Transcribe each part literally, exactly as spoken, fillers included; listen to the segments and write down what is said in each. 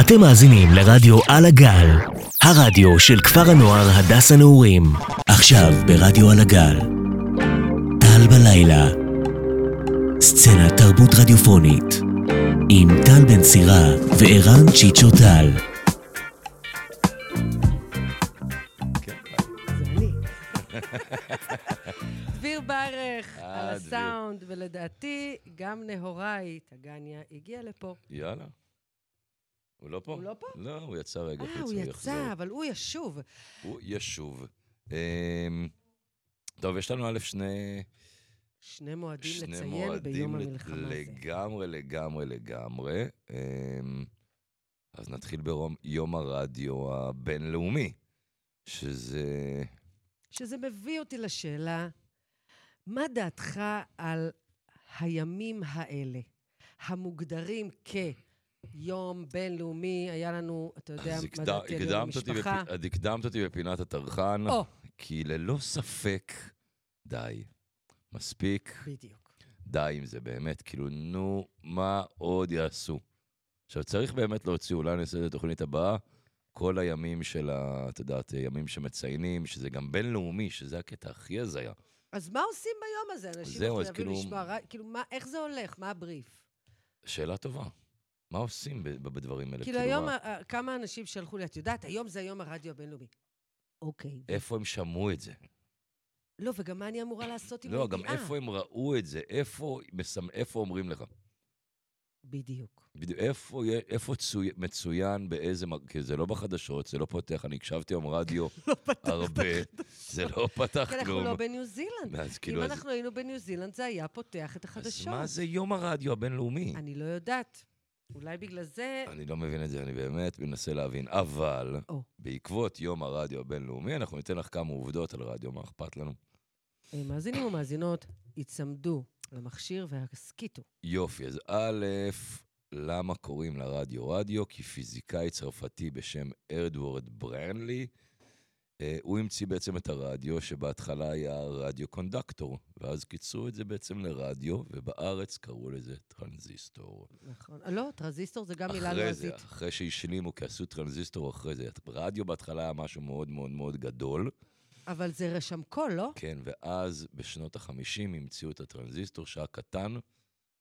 אתם מאזינים לרדיו על הגל, הרדיו של כפר הנוער הדס הנעורים. עכשיו ברדיו על הגל, טל בלילה, סצנת תרבות רדיופונית עם טל בן סירה וערן צ'יצ'ו טל. דביר ברך על הסאונד, ולדעתי גם נהוראי תגניה הגיע לפה. יאללה. הוא לא פה? הוא לא פה? לא, הוא יצא רגע. אה, הוא יצא, אבל הוא ישוב. הוא ישוב. טוב, יש לנו א' שני... שני מועדים לציין ביום המלחמה הזה. לגמרי, לגמרי, לגמרי. אז נתחיל ביום הרדיו הבינלאומי, שזה... שזה מביא אותי לשאלה, מה דעתך על הימים האלה, המוגדרים כ... יום בינלאומי, היה לנו, אתה יודע, מה דעתי עלינו משפחה. אז הקדמת אותי בפינת התרחן, כי ללא ספק, די. מספיק. בדיוק. די עם זה, באמת. כאילו, נו, מה עוד יעשו? עכשיו, צריך באמת להוציא, אולי נעשה את התוכנית הבאה, כל הימים של, אתה יודעת, ימים שמציינים, שזה גם בינלאומי, שזה הקטע הכי הזיה. אז מה עושים ביום הזה? אנשים חייבים לשמוע, כאילו, איך זה הולך? מה הבריף? שאלה טובה. מה עושים בדברים האלה? כאילו היום כמה אנשים שלחו לי, את יודעת, היום זה היום הרדיו הבינלאומי. אוקיי. איפה הם שמעו את זה? לא, וגם מה אני אמורה לעשות עם הדיעה? לא, גם איפה הם ראו את זה? איפה אומרים לך? בדיוק. איפה מצוין באיזה... כי זה לא בחדשות, זה לא פותח, אני הקשבתי עם רדיו הרבה. זה לא פתח כלום. אנחנו לא בניו זילנד. אם אנחנו היינו בניו זילנד, זה היה פותח את החדשות. אז מה זה יום הרדיו הבינלאומי? אני לא יודעת. אולי בגלל זה... אני לא מבין את זה, אני באמת מנסה להבין. אבל, oh. בעקבות יום הרדיו הבינלאומי, אנחנו ניתן לך כמה עובדות על רדיו, מה אכפת לנו? מאזינים ומאזינות, יצמדו למכשיר והסקיטו. יופי, אז א', למה קוראים לרדיו רדיו? כי פיזיקאי צרפתי בשם אדוורד ברנלי, הוא המציא בעצם את הרדיו, שבהתחלה היה רדיו קונדקטור, ואז קיצרו את זה בעצם לרדיו, ובארץ קראו לזה טרנזיסטור. נכון. לא, טרנזיסטור זה גם מילה לועזית. אחרי שהשלימו, כי עשו טרנזיסטור אחרי זה. רדיו בהתחלה היה משהו מאוד מאוד מאוד גדול. אבל זה רשם קול, לא? כן, ואז בשנות ה-חמישים המציאו את הטרנזיסטור, שהיה קטן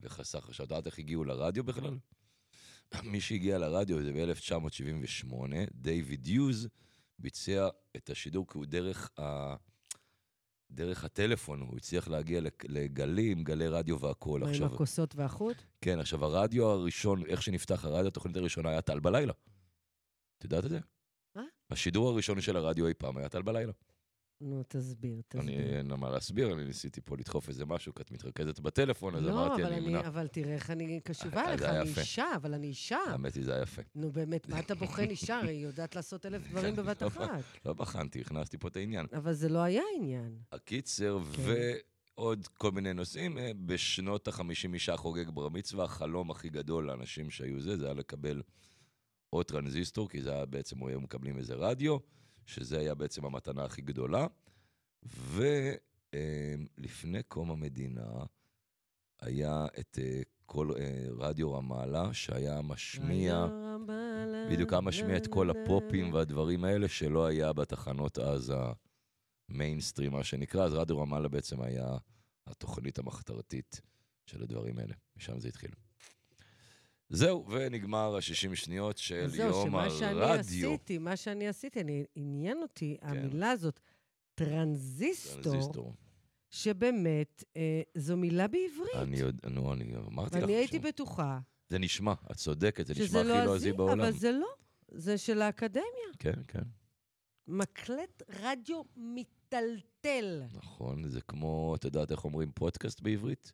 וחסך. עכשיו, את יודעת איך הגיעו לרדיו בכלל? מי שהגיע לרדיו זה ב-אלף תשע מאות שבעים ושמונה, דייוויד יוז, ביצע את השידור, כי הוא דרך, ה... דרך הטלפון, הוא הצליח להגיע לגלים, גלי רדיו והכל. מה עכשיו... עם הכוסות והחוט? כן, עכשיו הרדיו הראשון, איך שנפתח הרדיו, התוכנית הראשונה היה טל בלילה. את יודעת את זה? מה? השידור הראשון של הרדיו אי פעם היה טל בלילה. נו, תסביר, תסביר. אני אין מה להסביר, אני ניסיתי פה לדחוף איזה משהו, כי את מתרכזת בטלפון, אז אמרתי, אני אמנע. לא, אבל תראה איך אני קשובה לך, אני אישה, אבל אני אישה. האמת היא, זה היה יפה. נו, באמת, מה אתה בוחן אישה? היא יודעת לעשות אלף דברים בבת אחת. לא בחנתי, הכנסתי פה את העניין. אבל זה לא היה עניין. הקיצר ועוד כל מיני נושאים. בשנות ה-חמישים אישה חוגג בר מצווה, החלום הכי גדול לאנשים שהיו זה, זה היה לקבל או טרנזיסטור, כי זה בעצם היום מקבלים איזה רדיו. שזה היה בעצם המתנה הכי גדולה, ולפני קום המדינה היה את כל רדיו רמאללה, שהיה משמיע, בדיוק היה משמיע את כל הפופים והדברים האלה, שלא היה בתחנות אז המיינסטרים, מה שנקרא, אז רדיו רמאללה בעצם היה התוכנית המחתרתית של הדברים האלה, משם זה התחיל. זהו, ונגמר ה-שישים שניות של יום הרדיו. זהו, שמה שאני עשיתי, מה שאני עשיתי, אני, עניין אותי, כן. המילה הזאת, טרנזיסטור, טרנזיסטור. שבאמת, אה, זו מילה בעברית. אני יודע, נו, אני אמרתי לך. ואני הייתי שם. בטוחה. זה נשמע, את צודקת, זה נשמע לא הכי לא עזי בעולם. אבל זה לא, זה של האקדמיה. כן, כן. מקלט רדיו מיטלטל. נכון, זה כמו, אתה יודעת איך אומרים פודקאסט בעברית?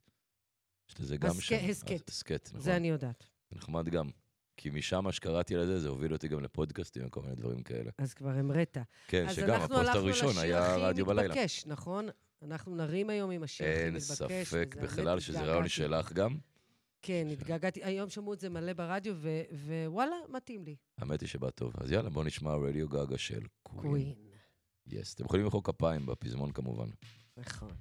שזה גם שם. הסקט, הסקט. זה אני יודעת. נחמד גם, כי משם מה שקראתי על זה, זה הוביל אותי גם לפודקאסטים וכל מיני דברים כאלה. אז כבר המראת. כן, שגם הפוסט הראשון היה רדיו בלילה. נכון? אנחנו נרים היום עם השיר הכי מתבקש. אין ספק בכלל שזה רעיון שלך גם. כן, התגעגעתי. היום שמעו את זה מלא ברדיו, ווואלה, מתאים לי. האמת היא שבא טוב. אז יאללה, בואו נשמע רדיו גאגה של קווין. יס, אתם יכולים לחוק כפיים בפזמון כמובן. נכון.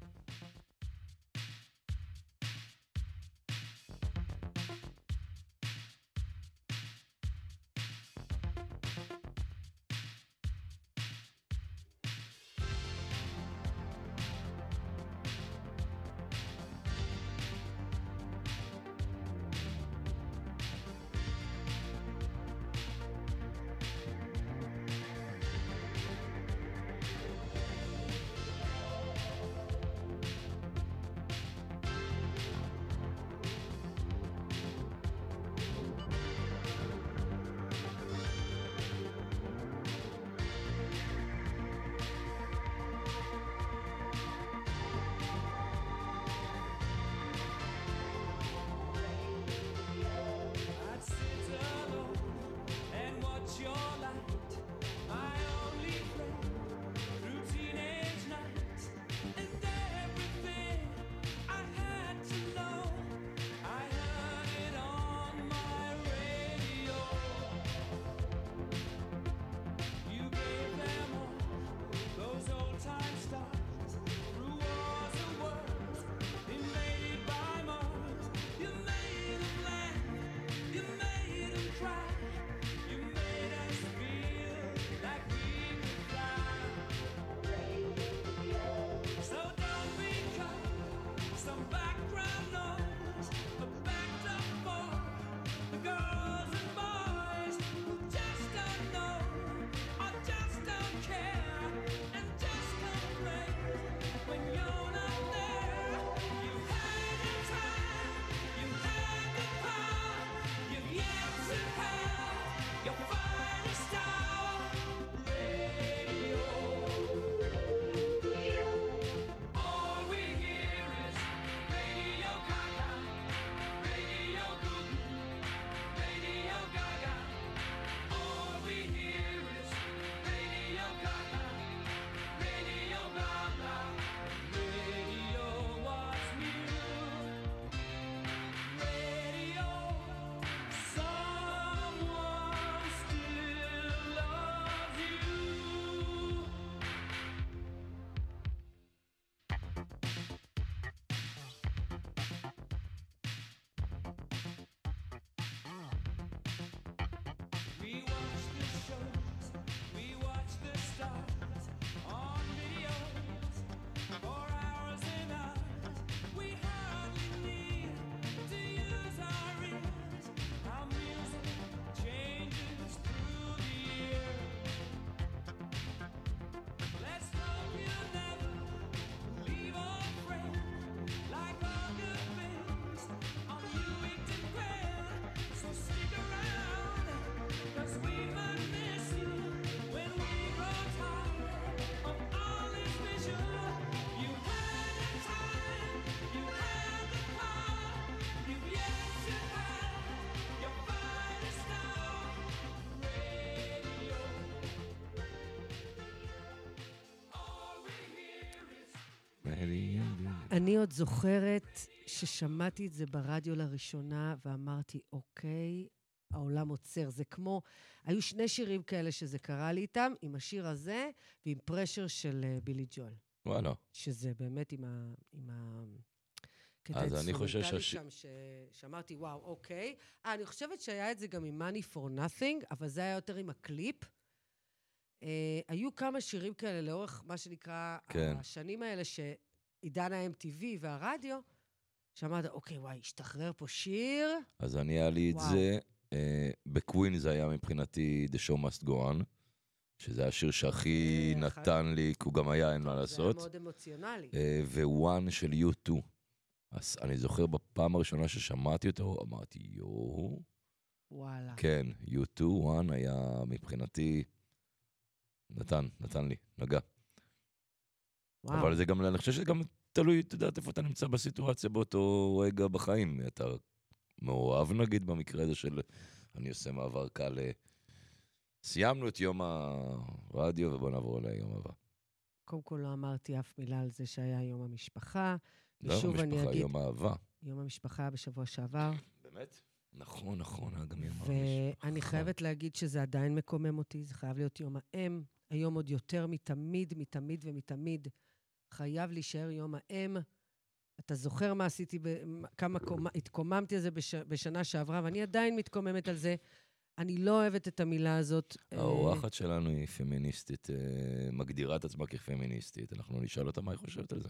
אני עוד זוכרת ששמעתי את זה ברדיו לראשונה, ואמרתי, אוקיי, העולם עוצר. זה כמו, היו שני שירים כאלה שזה קרה לי איתם, עם השיר הזה ועם פרשר של בילי ג'ול. וואלה. שזה באמת עם ה... עם ה... אז אני חושב שהשיר... שאמרתי, וואו, אוקיי. אני חושבת שהיה את זה גם עם Money for Nothing, אבל זה היה יותר עם הקליפ. היו כמה שירים כאלה לאורך מה שנקרא השנים האלה, שעידן ה-אם טי וי והרדיו, שאמרת, אוקיי, וואי, השתחרר פה שיר. אז אני היה לי את זה, בקווין זה היה מבחינתי The Show Must Go On, שזה השיר שהכי נתן לי, כי הוא גם היה, אין מה לעשות. זה היה מאוד אמוציונלי. ו-One של יו טו. אז אני זוכר בפעם הראשונה ששמעתי אותו, אמרתי, יואו. וואלה. כן, יו טו, One היה מבחינתי... נתן, נתן לי, נגע. וואו. אבל זה גם, אני חושב שזה גם תלוי, אתה יודעת איפה אתה נמצא בסיטואציה באותו רגע בחיים. אתה מאוהב נגיד במקרה הזה של, אני עושה מעבר קל, סיימנו את יום הרדיו ובוא נעבור אליי יום הבא. קודם כל לא אמרתי אף מילה על זה שהיה יום המשפחה. לא יום המשפחה, אגיד, יום האהבה. יום המשפחה בשבוע שעבר. באמת? נכון, נכון, גם יום האם. ואני חייבת להגיד שזה עדיין מקומם אותי, זה חייב להיות יום האם, היום עוד יותר מתמיד, מתמיד ומתמיד, חייב להישאר יום האם. אתה זוכר מה עשיתי, כמה התקוממתי על זה בשנה שעברה, ואני עדיין מתקוממת על זה, אני לא אוהבת את המילה הזאת. האורחת שלנו היא פמיניסטית, מגדירה את עצמה כפמיניסטית, אנחנו נשאל אותה מה היא חושבת על זה.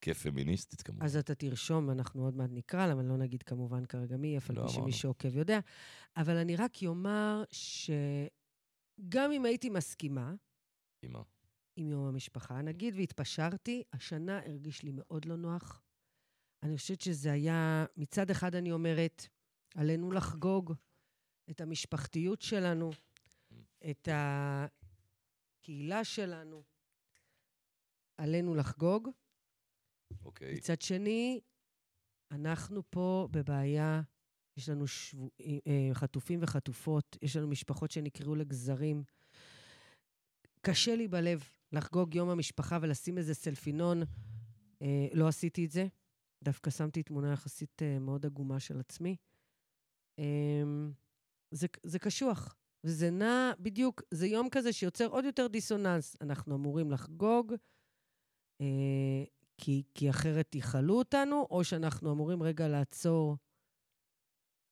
כפמיניסטית, כמובן. אז אתה תרשום, אנחנו עוד מעט נקרא להם, אני לא נגיד כמובן כרגע מי, אף על פי שמי שעוקב יודע, אבל אני רק יאמר שגם אם הייתי מסכימה, אימא. עם יום המשפחה, נגיד, והתפשרתי, השנה הרגיש לי מאוד לא נוח. אני חושבת שזה היה, מצד אחד אני אומרת, עלינו לחגוג את המשפחתיות שלנו, את הקהילה שלנו, עלינו לחגוג, Okay. מצד שני, אנחנו פה בבעיה, יש לנו שבוע, חטופים וחטופות, יש לנו משפחות שנקראו לגזרים. קשה לי בלב לחגוג יום המשפחה ולשים איזה סלפינון. אה, לא עשיתי את זה, דווקא שמתי תמונה יחסית אה, מאוד עגומה של עצמי. אה, זה, זה קשוח, וזה נע בדיוק, זה יום כזה שיוצר עוד יותר דיסוננס. אנחנו אמורים לחגוג, אה, כי, כי אחרת יחלו אותנו, או שאנחנו אמורים רגע לעצור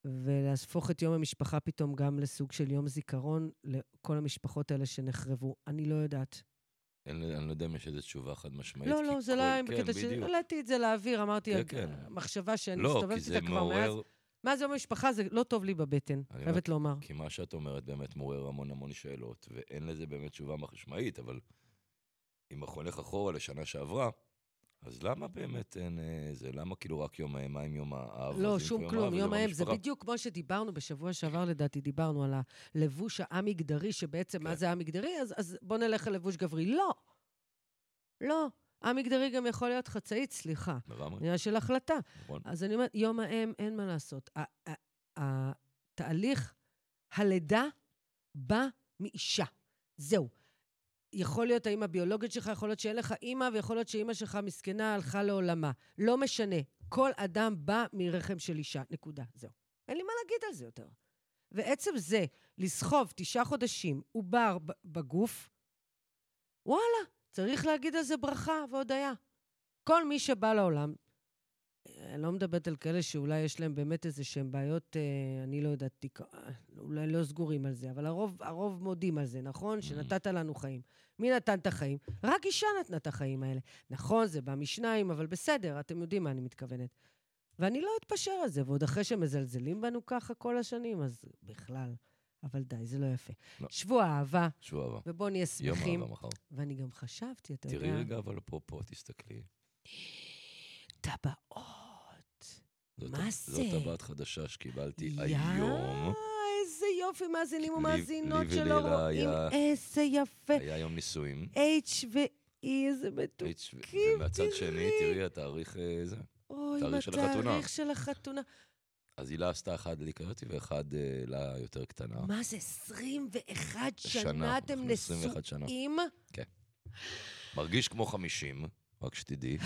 ולהפוך את יום המשפחה פתאום גם לסוג של יום זיכרון לכל המשפחות האלה שנחרבו. אני לא יודעת. אני, אני לא יודע אם יש איזו תשובה חד משמעית. לא, לא, זה כל... לא היה... כן, בדיוק. עליתי את זה לאוויר, אמרתי, כן, כן. מחשבה שאני לא, מסתובבת איתה כבר מעורר... מאז. מה זה יום המשפחה? זה לא טוב לי בבטן, חייבת לומר. כי מה שאת אומרת באמת מעורר המון המון שאלות, ואין לזה באמת תשובה משמעית, אבל אם החונך אחורה לשנה שעברה, אז למה באמת אין איזה, למה כאילו רק יום האם, מה עם יום האב? לא, שום כלום, יום האם, זה בדיוק כמו שדיברנו בשבוע שעבר לדעתי, דיברנו על הלבוש המגדרי, שבעצם מה זה המגדרי, אז בוא נלך ללבוש גברי. לא, לא, המגדרי גם יכול להיות חצאית, סליחה. נראה של החלטה. אז אני אומרת, יום האם אין מה לעשות. התהליך, הלידה, בא מאישה. זהו. יכול להיות האמא הביולוגית שלך, יכול להיות שאין לך אמא, ויכול להיות שאמא שלך מסכנה הלכה לעולמה. לא משנה. כל אדם בא מרחם של אישה. נקודה. זהו. אין לי מה להגיד על זה יותר. ועצם זה, לסחוב תשעה חודשים, עובר בגוף, וואלה, צריך להגיד על זה ברכה והודעה. כל מי שבא לעולם, אני לא מדברת על כאלה שאולי יש להם באמת איזה שהם בעיות, אני לא יודעת, אולי לא סגורים על זה, אבל הרוב, הרוב מודים על זה, נכון? שנתת לנו חיים. מי נתן את החיים? רק אישה נתנה את החיים האלה. נכון, זה בא משניים, אבל בסדר, אתם יודעים מה אני מתכוונת. ואני לא אתפשר על זה, ועוד אחרי שמזלזלים בנו ככה כל השנים, אז בכלל, אבל די, זה לא יפה. לא. שבוע אהבה. שבוע אהבה. ובוא נהיה שמחים. יום אהבה מחר. ואני גם חשבתי, אתה יודע... תראי רגע, אבל פה, פה, תסתכלי. טבעות. מה זה? זאת טבעת חדשה שקיבלתי היום. איזה יופי, מאזינים ומאזינות שלא רואים. איזה יפה. היה יום נישואים. H ו-E, איזה מתוקים. ומהצד שני, תראי, התאריך זה. אוי, התאריך של החתונה. אז היא לה עשתה אחד לי כזאתי, ואחד לה יותר קטנה. מה זה, עשרים ואחת שנה אתם נשואים? כן. מרגיש כמו חמישים, רק שתדעי.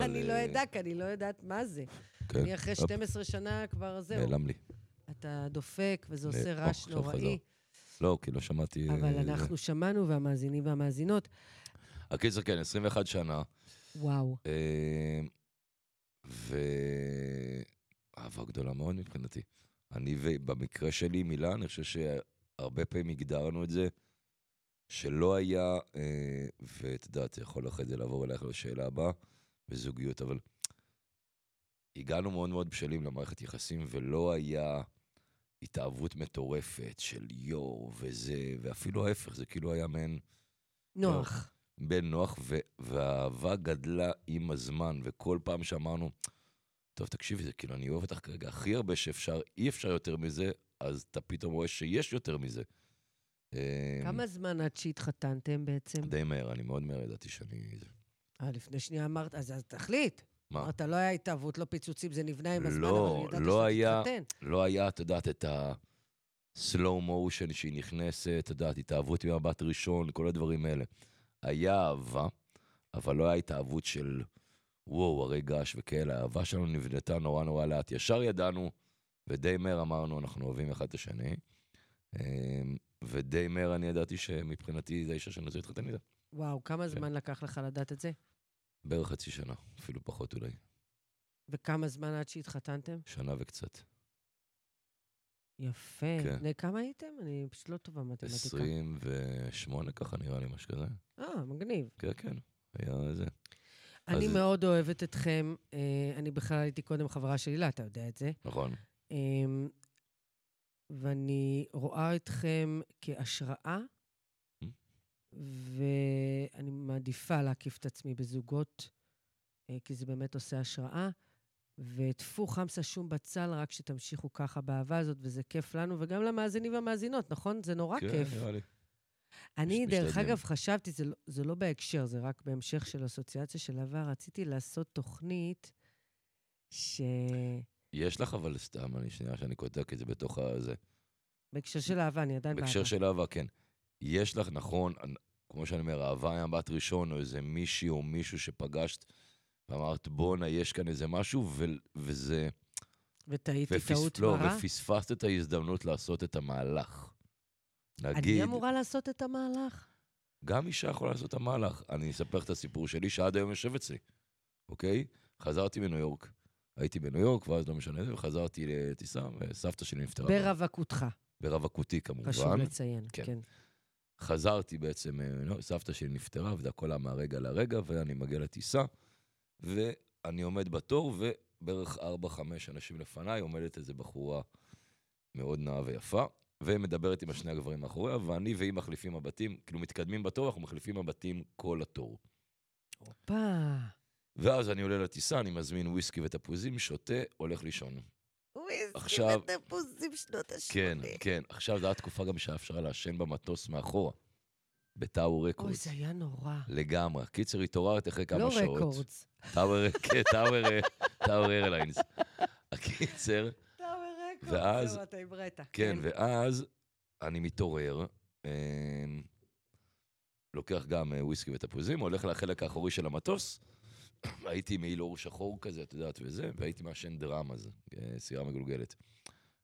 אני לא יודעת, אני לא יודעת מה זה. אני אחרי שתים עשרה שנה כבר זהו. נעלם לי. אתה דופק, וזה עושה רעש נוראי. לא, כי לא שמעתי... אבל אנחנו שמענו, והמאזינים והמאזינות. הקיצר, כן, עשרים ואחת שנה. וואו. ואהבה גדולה מאוד מבחינתי. אני, ובמקרה שלי, מילה, אני חושב שהרבה פעמים הגדרנו את זה, שלא היה, ואת יודעת, יכול אחרי זה לעבור אלייך לשאלה הבאה, בזוגיות, אבל הגענו מאוד מאוד בשלים למערכת יחסים, ולא היה התאהבות מטורפת של יור וזה, ואפילו ההפך, זה כאילו היה מן... נוח. בין נוח, והאהבה גדלה עם הזמן, וכל פעם שאמרנו, טוב, תקשיבי, זה כאילו, אני אוהב אותך כרגע הכי הרבה שאפשר, אי אפשר יותר מזה, אז אתה פתאום רואה שיש יותר מזה. כמה זמן עד שהתחתנתם בעצם? די מהר, אני מאוד מהר ידעתי שאני... אה, לפני שנייה אמרת, אז תחליט. מה? אמרת, לא היה התאהבות, לא פיצוצים, זה נבנה עם הזמן, אבל ידעתי שתתחתן. לא היה, אתה יודעת, את הסלואו מושן שהיא נכנסת, אתה יודעת, התאהבות ממבט ראשון, כל הדברים האלה. היה אהבה, אבל לא היה התאהבות של... וואו, הרגש וכאלה, האהבה שלנו נבנתה נורא נורא לאט, ישר ידענו, ודי מהר אמרנו, אנחנו אוהבים אחד את השני, ודי מהר אני ידעתי שמבחינתי זה האישה שאני רוצה להתחתן איתה. וואו, כמה זמן לקח לך לדעת את זה? בערך חצי שנה, אפילו פחות אולי. וכמה זמן עד שהתחתנתם? שנה וקצת. יפה. בני כמה הייתם? אני פשוט לא טובה מתמטיקה. עשרים ושמונה, ככה נראה לי מה שכזה. אה, מגניב. כן, כן, היה זה. אני אז... מאוד אוהבת אתכם, אני בכלל הייתי קודם חברה שלי, לא, אתה יודע את זה. נכון. ואני רואה אתכם כהשראה, ואני מעדיפה להקיף את עצמי בזוגות, כי זה באמת עושה השראה, ותפו חמסה שום בצל, רק שתמשיכו ככה באהבה הזאת, וזה כיף לנו, וגם למאזינים והמאזינות, נכון? זה נורא כן, כיף. כן, נראה לי. אני, דרך אגב, חשבתי, זה לא, זה לא בהקשר, זה רק בהמשך של אסוציאציה של עבר, רציתי לעשות תוכנית ש... יש לך, אבל סתם, אני שנייה שאני קודק את זה בתוך הזה. בהקשר של אהבה, אני עדיין... בהקשר של אהבה, כן. יש לך, נכון, כמו שאני אומר, אהבה היה בת ראשון, או איזה מישהי או מישהו שפגשת, ואמרת, בונה, יש כאן איזה משהו, וזה... ותהייתי טעות מרה? לא, ופספסת את ההזדמנות לעשות את המהלך. נגיד, אני אמורה לעשות את המהלך? גם אישה יכולה לעשות את המהלך. אני אספר את הסיפור שלי שעד היום יושב אצלי. אוקיי? חזרתי מניו יורק. הייתי בניו יורק, ואז לא משנה זה, וחזרתי לטיסה, וסבתא שלי נפטרה. ברווקותך. ברווקותי, כמובן. חשוב לציין, כן. כן. חזרתי בעצם, לא, סבתא שלי נפטרה, וזה הכל מהרגע לרגע, ואני מגיע לטיסה, ואני עומד בתור, ובערך ארבע חמש אנשים לפניי, עומדת איזו בחורה מאוד נאה ויפה. ומדברת עם השני הגברים מאחוריה, ואני והיא מחליפים הבתים, כאילו מתקדמים בתור, אנחנו מחליפים הבתים כל התור. אופה. ואז אני עולה לטיסה, אני מזמין וויסקי וטפוזים, שותה, הולך לישון. וויסקי עכשיו... וטפוזים שנות השני. כן, כן. עכשיו זו הייתה תקופה גם שאפשרה להשן במטוס מאחורה, בטאו רקורדס. אוי, זה היה נורא. לגמרי. קיצר, התעוררת אחרי כמה לא שעות. לא רקורדס. טאו אירליינס. הקיצר... ואז, כן, ואז אני מתעורר, לוקח גם וויסקי וטפוזים, הולך לחלק האחורי של המטוס, הייתי מעילור שחור כזה, את יודעת וזה, והייתי מעשן דרם הזה, סירה מגולגלת.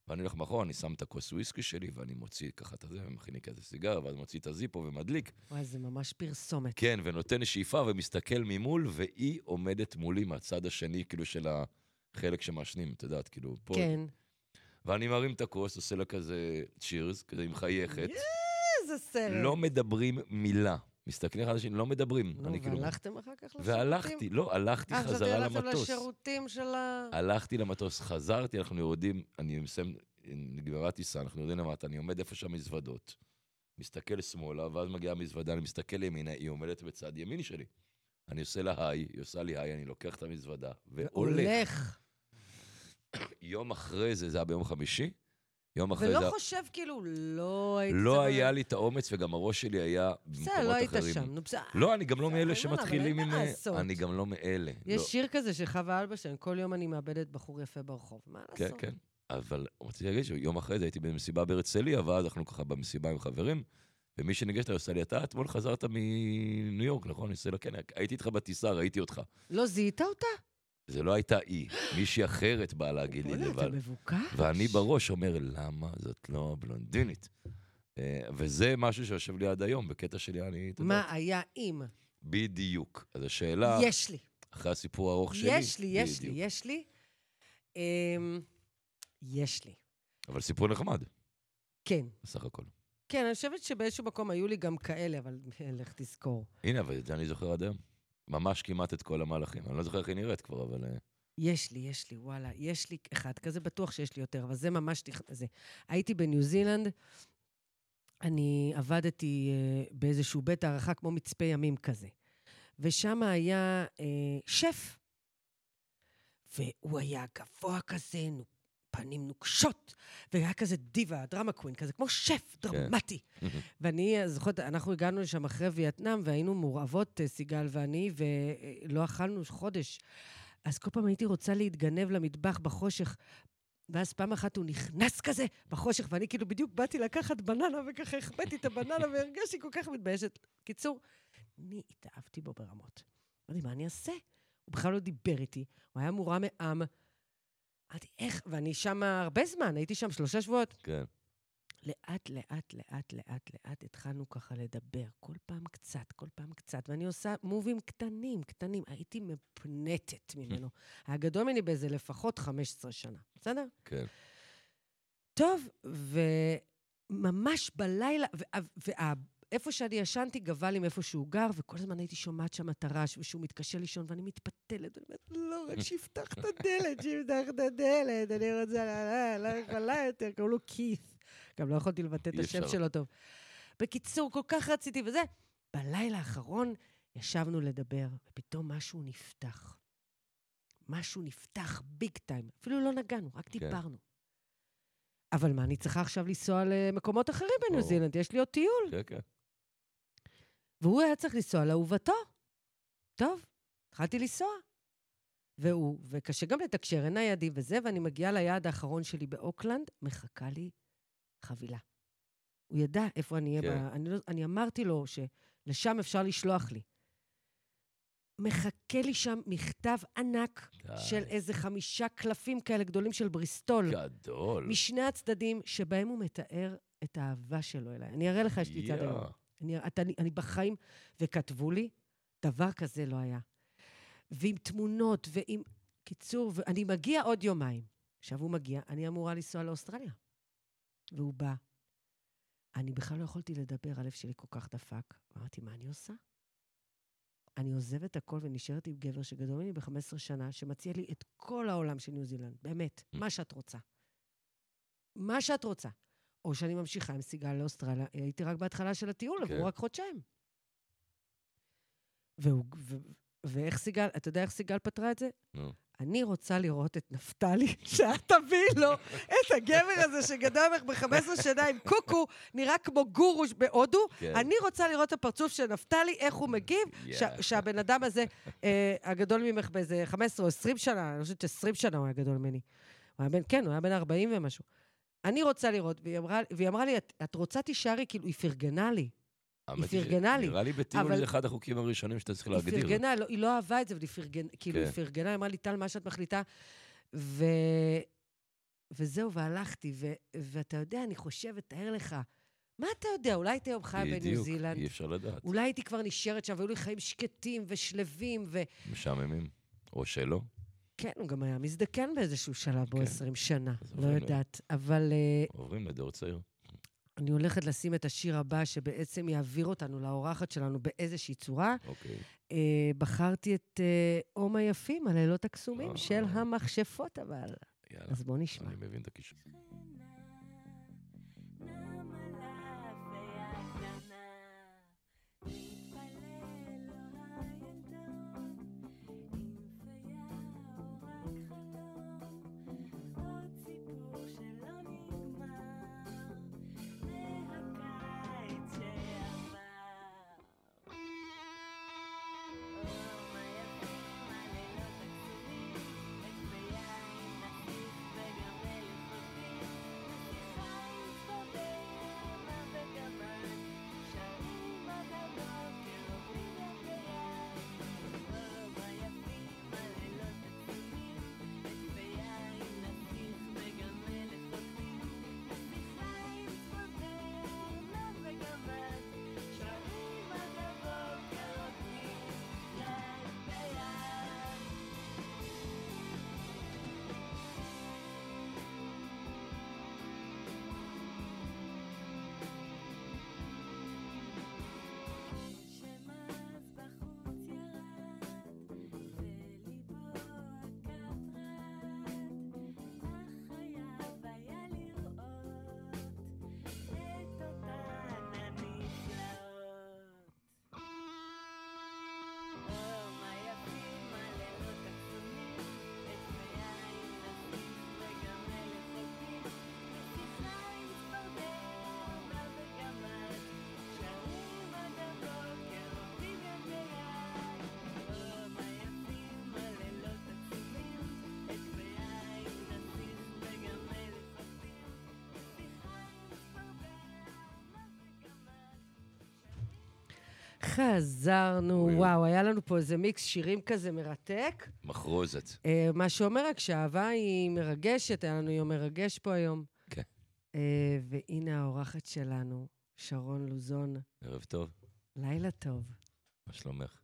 ואני הולך מאחור, אני שם את הכוס וויסקי שלי, ואני מוציא ככה את הזה, ומכיני כזה סיגר, ואז מוציא את הזיפו ומדליק. וואי, זה ממש פרסומת. כן, ונותן שאיפה ומסתכל ממול, והיא עומדת מולי מהצד השני, כאילו של החלק שמעשנים, את יודעת, כאילו פה. כן. ואני מרים את הכוס, עושה לה כזה צ'ירס, כזה עם חייכת. איזה סרט. לא מדברים מילה. מסתכלים חדשים, לא מדברים. והלכתם אחר כך לשירותים? והלכתי, לא, הלכתי חזרה למטוס. הלכתם לשירותים של ה... הלכתי למטוס, חזרתי, אנחנו יורדים, אני מסיים, נגמרה טיסה, אנחנו יורדים למטה, אני עומד איפה שהמזוודות, מסתכל שמאלה, ואז מגיעה המזוודה, אני מסתכל לימינה, היא עומדת בצד ימיני שלי. אני עושה לה היי, היא עושה לי היי, אני לוקח את המזוודה, והולך. יום אחרי זה, זה היה ביום חמישי, יום אחרי ולא זה... ולא חושב כאילו, לא הייתי... לא צמא... היה לי את האומץ, וגם הראש שלי היה במקומות אחרים. לא היית שם, נו, בסדר. לא, אני גם לא מאלה שמתחילים עם... אני גם לא מאלה. יש לא... שיר כזה של חווה אלבשן, כל יום אני מאבדת בחור יפה ברחוב. מה לעשות? כן, כן. אבל רציתי להגיד שיום אחרי זה הייתי במסיבה בהרצליה, ואז אנחנו ככה במסיבה עם חברים, ומי שניגשת עושה לי, אתה אתמול חזרת מניו יורק, נכון? אני עושה לה, כן, הייתי איתך בטיסה, ראיתי אותך. לא זיהית אותה? זה לא הייתה אי, מישהי אחרת באה להגיד לי לבד. אתה מבוקש? ואני בראש אומר, למה זאת לא בלונדינית? וזה משהו שיושב לי עד היום, בקטע שלי אני... מה היה אם? בדיוק. אז השאלה... יש לי. אחרי הסיפור הארוך שלי. יש לי, יש לי, יש לי. יש לי. אבל סיפור נחמד. כן. בסך הכל. כן, אני חושבת שבאיזשהו מקום היו לי גם כאלה, אבל לך תזכור. הנה, אבל אני זוכר עד היום. ממש כמעט את כל המהלכים. אני לא זוכר איך היא נראית כבר, אבל... יש לי, יש לי, וואלה. יש לי אחד כזה, בטוח שיש לי יותר, אבל זה ממש... זה. הייתי בניו זילנד, אני עבדתי באיזשהו בית הערכה כמו מצפה ימים כזה. ושם היה אה, שף. והוא היה גבוה כזה, נו. פנים נוקשות, והיה כזה דיבה, דרמה קווין, כזה כמו שף דרמטי. ואני זוכרת, אנחנו הגענו לשם אחרי וייטנאם, והיינו מורעבות, סיגל ואני, ולא אכלנו חודש. אז כל פעם הייתי רוצה להתגנב למטבח בחושך, ואז פעם אחת הוא נכנס כזה בחושך, ואני כאילו בדיוק באתי לקחת בננה, וככה החבאתי את הבננה, והרגשתי כל כך מתביישת. קיצור, אני התאהבתי בו ברמות. אמרתי, מה אני אעשה? הוא בכלל לא דיבר איתי, הוא היה מורע מעם, אמרתי, איך? ואני שם הרבה זמן, הייתי שם שלושה שבועות. כן. לאט, לאט, לאט, לאט, לאט, התחלנו ככה לדבר, כל פעם קצת, כל פעם קצת, ואני עושה מובים קטנים, קטנים, הייתי מפנטת ממנו. הגדול ממני באיזה לפחות חמש עשרה שנה, בסדר? כן. טוב, וממש בלילה, ואיפה שאני ישנתי, גבל עם איפה שהוא גר, וכל הזמן הייתי שומעת שם התרש, ושהוא מתקשה לישון, ואני מתפתלת, ואני אומרת, לא, רק שיפתח את הדלת, שיפתח את הדלת, אני רוצה, לא, לא יכולה יותר, קראו לו כית', גם לא יכולתי לבטא את השם שלו טוב. בקיצור, כל כך רציתי, וזה, בלילה האחרון, ישבנו לדבר, ופתאום משהו נפתח. משהו נפתח ביג טיים, אפילו לא נגענו, רק דיברנו. אבל מה, אני צריכה עכשיו לנסוע למקומות אחרים בניו זילנד, יש לי עוד טיול. כן, כן. והוא היה צריך לנסוע לאהובתו. טוב, התחלתי לנסוע. והוא, וקשה גם לתקשר, אין היעדים וזה, ואני מגיעה ליעד האחרון שלי באוקלנד, מחכה לי חבילה. הוא ידע איפה אני אהיה. כן. אני, אני אמרתי לו שלשם אפשר לשלוח לי. מחכה לי שם מכתב ענק די. של איזה חמישה קלפים כאלה גדולים של בריסטול. גדול. משני הצדדים שבהם הוא מתאר את האהבה שלו אליי. אני אראה לך יש לי צד היום. אני, אני, אני בחיים, וכתבו לי, דבר כזה לא היה. ועם תמונות, ועם קיצור, ואני מגיע עוד יומיים. עכשיו הוא מגיע, אני אמורה לנסוע לאוסטרליה. והוא בא. אני בכלל לא יכולתי לדבר, הלב שלי כל כך דפק. אמרתי, מה אני עושה? אני עוזבת הכל ונשארתי עם גבר שגדול ממני ב-חמש עשרה שנה, שמציע לי את כל העולם של ניו זילנד. באמת, מה שאת רוצה. מה שאת רוצה. או שאני ממשיכה עם סיגל לאוסטרליה, הייתי רק בהתחלה של הטיול, עברו רק חודשיים. ואיך סיגל, אתה יודע איך סיגל פתרה את זה? אני רוצה לראות את נפתלי, שאת תביא לו את הגבר הזה שגדל ב-חמש עשרה שנה עם קוקו, נראה כמו גורוש בהודו, אני רוצה לראות את הפרצוף של נפתלי, איך הוא מגיב, שהבן אדם הזה, הגדול ממך באיזה חמש עשרה או עשרים שנה, אני חושבת שעשרים שנה הוא היה גדול ממני. כן, הוא היה בן ארבעים ומשהו. אני רוצה לראות, והיא אמרה, והיא אמרה לי, את, את רוצה תישארי, כאילו, היא פרגנה לי. היא פרגנה לי. נראה לי בטיול זה אחד החוקים הראשונים שאתה צריך להגדיר. היא פרגנה, לא, היא לא אהבה את זה, אבל היא פרגנה, כאילו, כן. היא פרגנה, היא אמרה לי, טל, מה שאת מחליטה, ו... וזהו, והלכתי, ו... ואתה יודע, אני חושבת, תאר לך, מה אתה יודע? אולי הייתי היום חיה בניו זילנד. אי אפשר לדעת. אולי הייתי כבר נשארת שם, והיו לי חיים שקטים ושלבים ו... משעממים, או שלא. כן, הוא גם היה מזדקן באיזשהו שלב בו עשרים שנה, לא יודעת, אבל... עוברים לדור צעיר. אני הולכת לשים את השיר הבא, שבעצם יעביר אותנו לאורחת שלנו באיזושהי צורה. בחרתי את עום היפים, הלילות הקסומים של המכשפות, אבל... אז בוא נשמע. אני מבין את הקישור. חזרנו, וואו, היה לנו פה איזה מיקס שירים כזה מרתק. מחרוזת. מה שאומר רק שהאהבה היא מרגשת, היה לנו יום מרגש פה היום. כן. והנה האורחת שלנו, שרון לוזון. ערב טוב. לילה טוב. מה שלומך?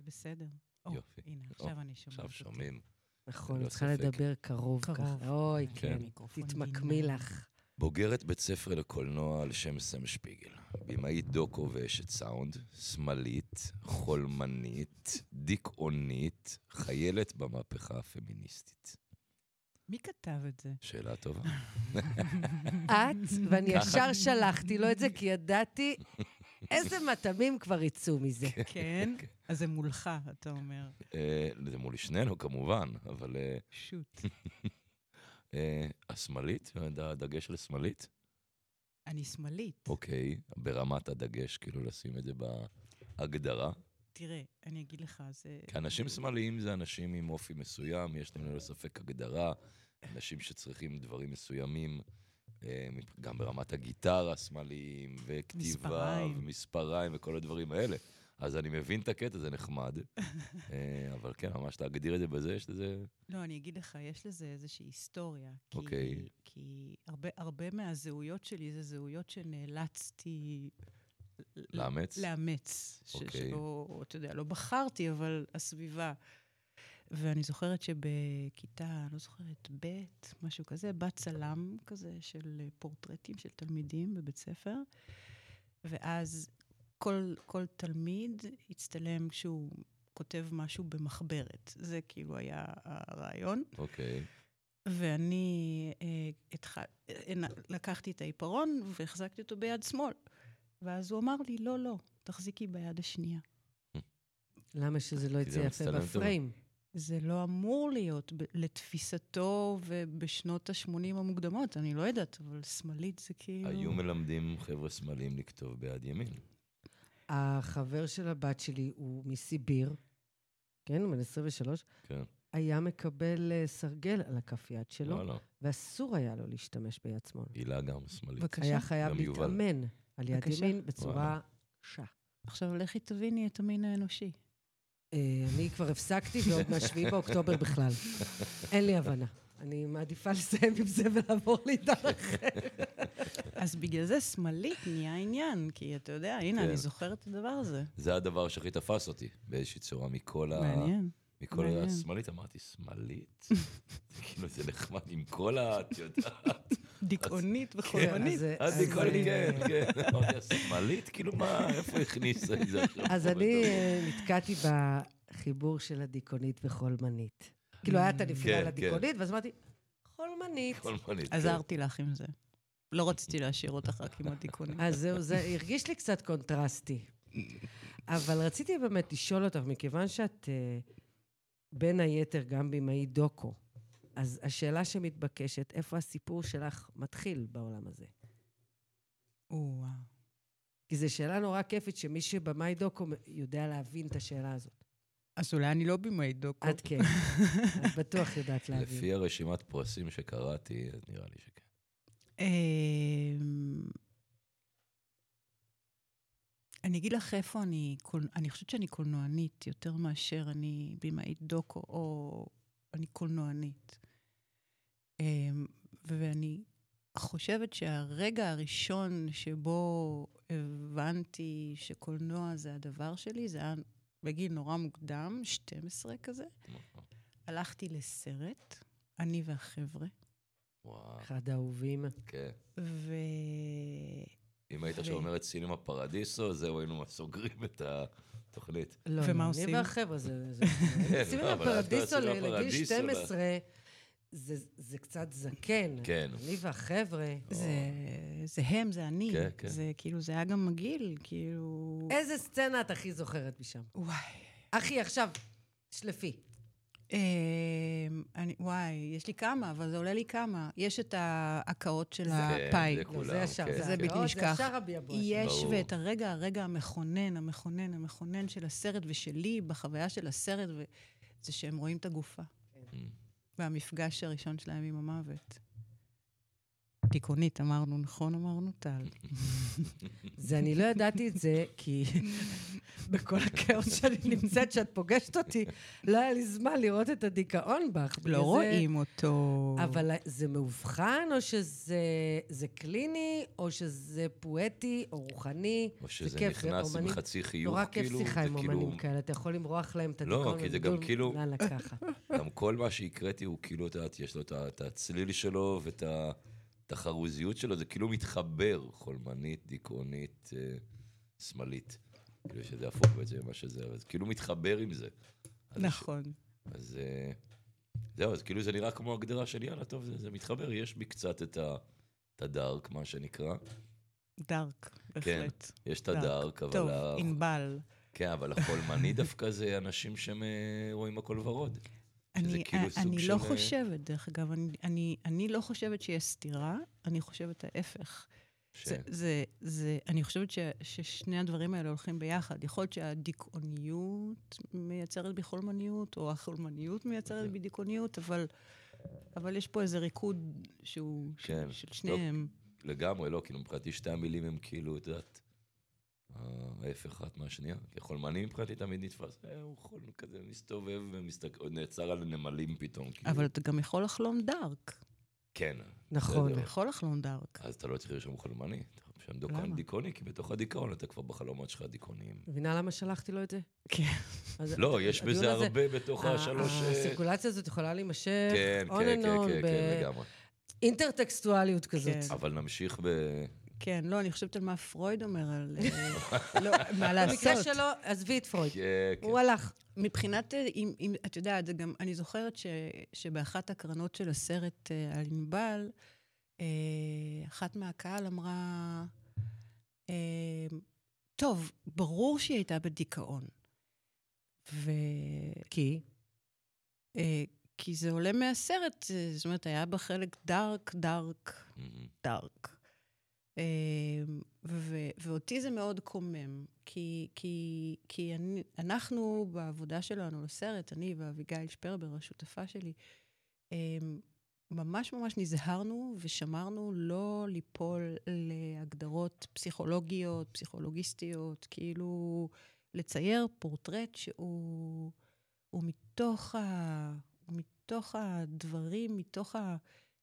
בסדר. יופי. הנה, עכשיו אני שומעת. עכשיו שומעים. נכון, צריכה לדבר קרוב ככה. אוי, כן, תתמקמי לך. בוגרת בית ספר לקולנוע על שם סם שפיגל, במאית דוקו ואשת סאונד, שמאלית, חולמנית, דיכאונית, חיילת במהפכה הפמיניסטית. מי כתב את זה? שאלה טובה. את, ואני ישר שלחתי לו את זה, כי ידעתי איזה מטעמים כבר יצאו מזה. כן? אז זה מולך, אתה אומר. זה מול שנינו כמובן, אבל... שוט. השמאלית, הדגש לשמאלית? אני שמאלית. אוקיי, ברמת הדגש, כאילו לשים את זה בהגדרה. תראה, אני אגיד לך, זה... כי אנשים שמאליים זה אנשים עם אופי מסוים, יש להם לספק הגדרה, אנשים שצריכים דברים מסוימים, גם ברמת הגיטרה, שמאליים, וכתיבה, ומספריים, וכל הדברים האלה. אז אני מבין את הקטע, זה נחמד. אבל כן, ממש להגדיר את זה בזה, יש לזה... לא, אני אגיד לך, יש לזה איזושהי היסטוריה. אוקיי. כי הרבה מהזהויות שלי זה זהויות שנאלצתי... לאמץ? לאמץ. אוקיי. או, אתה יודע, לא בחרתי, אבל הסביבה. ואני זוכרת שבכיתה, לא זוכרת, בית, משהו כזה, בת צלם כזה של פורטרטים של תלמידים בבית ספר. ואז... כל, כל תלמיד הצטלם כשהוא כותב משהו במחברת. זה כאילו היה הרעיון. אוקיי. Okay. ואני אה, התח... לקחתי את העיפרון והחזקתי אותו ביד שמאל. ואז הוא אמר לי, לא, לא, תחזיקי ביד השנייה. למה שזה לא יצא יפה בפריים? זה לא אמור להיות ב- לתפיסתו ובשנות ה-שמונים המוקדמות, אני לא יודעת, אבל שמאלית זה כאילו... היו מלמדים חבר'ה שמאלים לכתוב ביד ימין. החבר של הבת שלי הוא מסיביר, כן, הוא בן עשרים ושלוש, כן. היה מקבל סרגל על הכף יד שלו, לא, לא. ואסור היה לו להשתמש ביד שמאל. הילה גם שמאלית. בבקשה. היה חייב להתאמן יובל. על יד בבקשה. ימין בצורה קשה. עכשיו, לכי תביני את המין האנושי. אני כבר הפסקתי, ועוד מהשביעי באוקטובר בכלל. אין לי הבנה. אני מעדיפה לסיים עם זה ולעבור להתארך. אז בגלל זה שמאלית נהיה עניין, כי אתה יודע, הנה, אני זוכרת את הדבר הזה. זה הדבר שהכי תפס אותי, באיזושהי צורה, מכל ה... מעניין. מכל ה... שמאלית, אמרתי, שמאלית? כאילו, זה נחמד עם כל ה... את יודעת. דיכאונית וחולמנית. אז דיכאונית, כן, כן. אמרתי, השמאלית, כאילו, מה, איפה הכניס את זה? אז אני נתקעתי בחיבור של הדיכאונית וחולמנית. כאילו, היה את הנפילה לדיכאונית, ואז אמרתי, חולמנית. עזרתי לך עם זה. לא רציתי להשאיר אותך רק עם הדיכאונית. אז זהו, זה הרגיש לי קצת קונטרסטי. אבל רציתי באמת לשאול אותך, מכיוון שאת בין היתר גם במאי דוקו, אז השאלה שמתבקשת, איפה הסיפור שלך מתחיל בעולם הזה? וואו. כי זו שאלה נורא כיפית, שמי שבמאי דוקו יודע להבין את השאלה הזאת. אז אולי אני לא במאי דוקו. עד כן. את בטוח יודעת להבין. לפי הרשימת פרסים שקראתי, נראה לי שכן. אני אגיד לך איפה אני... אני חושבת שאני קולנוענית יותר מאשר אני במאי דוקו או... אני קולנוענית. ואני חושבת שהרגע הראשון שבו הבנתי שקולנוע זה הדבר שלי, זה היה בגיל נורא מוקדם, שתים עשרה כזה. הלכתי לסרט, אני והחבר'ה. אחד האהובים. כן. ו... אם היית שאומרת סינמה פרדיסו, זהו, היינו סוגרים את ה... תוכנית. לא, אני והחבר'ה, זה... סינמה פרדיסו לגיל שתים עשרה, זה קצת זקן. כן. אני והחבר'ה. זה הם, זה אני. כן, כן. זה כאילו, זה היה גם מגעיל, כאילו... איזה סצנה את הכי זוכרת משם? וואי. אחי, עכשיו, שלפי. וואי, יש לי כמה, אבל זה עולה לי כמה. יש את ההקאות של הפאי. זה ישר, זה בלתי נשכח. יש ואת הרגע, הרגע המכונן, המכונן, המכונן של הסרט ושלי, בחוויה של הסרט, זה שהם רואים את הגופה. והמפגש הראשון שלהם עם המוות. תיקונית, אמרנו, נכון, אמרנו, טל. זה, אני לא ידעתי את זה, כי בכל הכאוס שאני נמצאת, שאת פוגשת אותי, לא היה לי זמן לראות את הדיכאון בך. לא רואים אותו. אבל זה מאובחן, או שזה קליני, או שזה פואטי, או רוחני. או שזה נכנס עם חצי חיוך. נורא כיף שיחה עם אומנים כאלה, אתה יכול למרוח להם את הדיכאון. לא, כי זה גם כאילו, גם כל מה שהקראתי הוא כאילו, יש לו את הצליל שלו ואת ה... את החרוזיות שלו, זה כאילו מתחבר חולמנית, דיכאונית, אה, שמאלית. כאילו שזה הפוך בעצם מה שזה, אבל זה כאילו מתחבר עם זה. נכון. אז, אז אה, זהו, אז כאילו זה נראה כמו הגדרה של יאללה, טוב, זה, זה מתחבר, יש בי קצת את, ה, את הדארק, מה שנקרא. דארק, בהחלט. כן, יש את הדארק, אבל... טוב, ה... אינבל. כן, אבל החולמני דווקא זה אנשים שרואים הכל ורוד. אני, כאילו אני לא שמה... חושבת, דרך אגב, אני, אני, אני לא חושבת שיש סתירה, אני חושבת ההפך. ש... זה, זה, זה, אני חושבת ש, ששני הדברים האלה הולכים ביחד. יכול להיות שהדיכאוניות מייצרת בחולמניות, או החולמניות מייצרת בדיכאוניות, אבל, אבל יש פה איזה ריקוד שהוא, כן. ש, של שניהם. לא, לגמרי, לא, כאילו מבחינתי שתי המילים הם כאילו, את יודעת, ההפך אחת מהשנייה, כי חולמני מבחינתי תמיד נתפס, הוא חול כזה מסתובב ונעצר על הנמלים פתאום. אבל אתה גם יכול לחלום דארק. כן. נכון, יכול לחלום דארק. אז אתה לא צריך לשם חולמני, שם דוקן דיכאוני, כי בתוך הדיכאון אתה כבר בחלומות שלך דיכאוניים. מבינה למה שלחתי לו את זה? כן. לא, יש בזה הרבה בתוך השלוש... הסירקולציה הזאת יכולה להימשך, אוננון, באינטרטקסטואליות כזאת. אבל נמשיך ב... כן, לא, אני חושבת על מה פרויד אומר, על מה לעשות. במקרה שלו, עזבי את פרויד. הוא הלך. מבחינת, את יודעת, אני זוכרת שבאחת הקרנות של הסרט על אינבל, אחת מהקהל אמרה, טוב, ברור שהיא הייתה בדיכאון. כי? כי זה עולה מהסרט, זאת אומרת, היה בה חלק דארק, דארק, דארק. ואותי זה מאוד קומם, כי, כי, כי אנחנו בעבודה שלנו לסרט, אני ואביגיל שפרבר, השותפה שלי, ממש ממש נזהרנו ושמרנו לא ליפול להגדרות פסיכולוגיות, פסיכולוגיסטיות, כאילו לצייר פורטרט שהוא מתוך ה, מתוך הדברים, מתוך ה,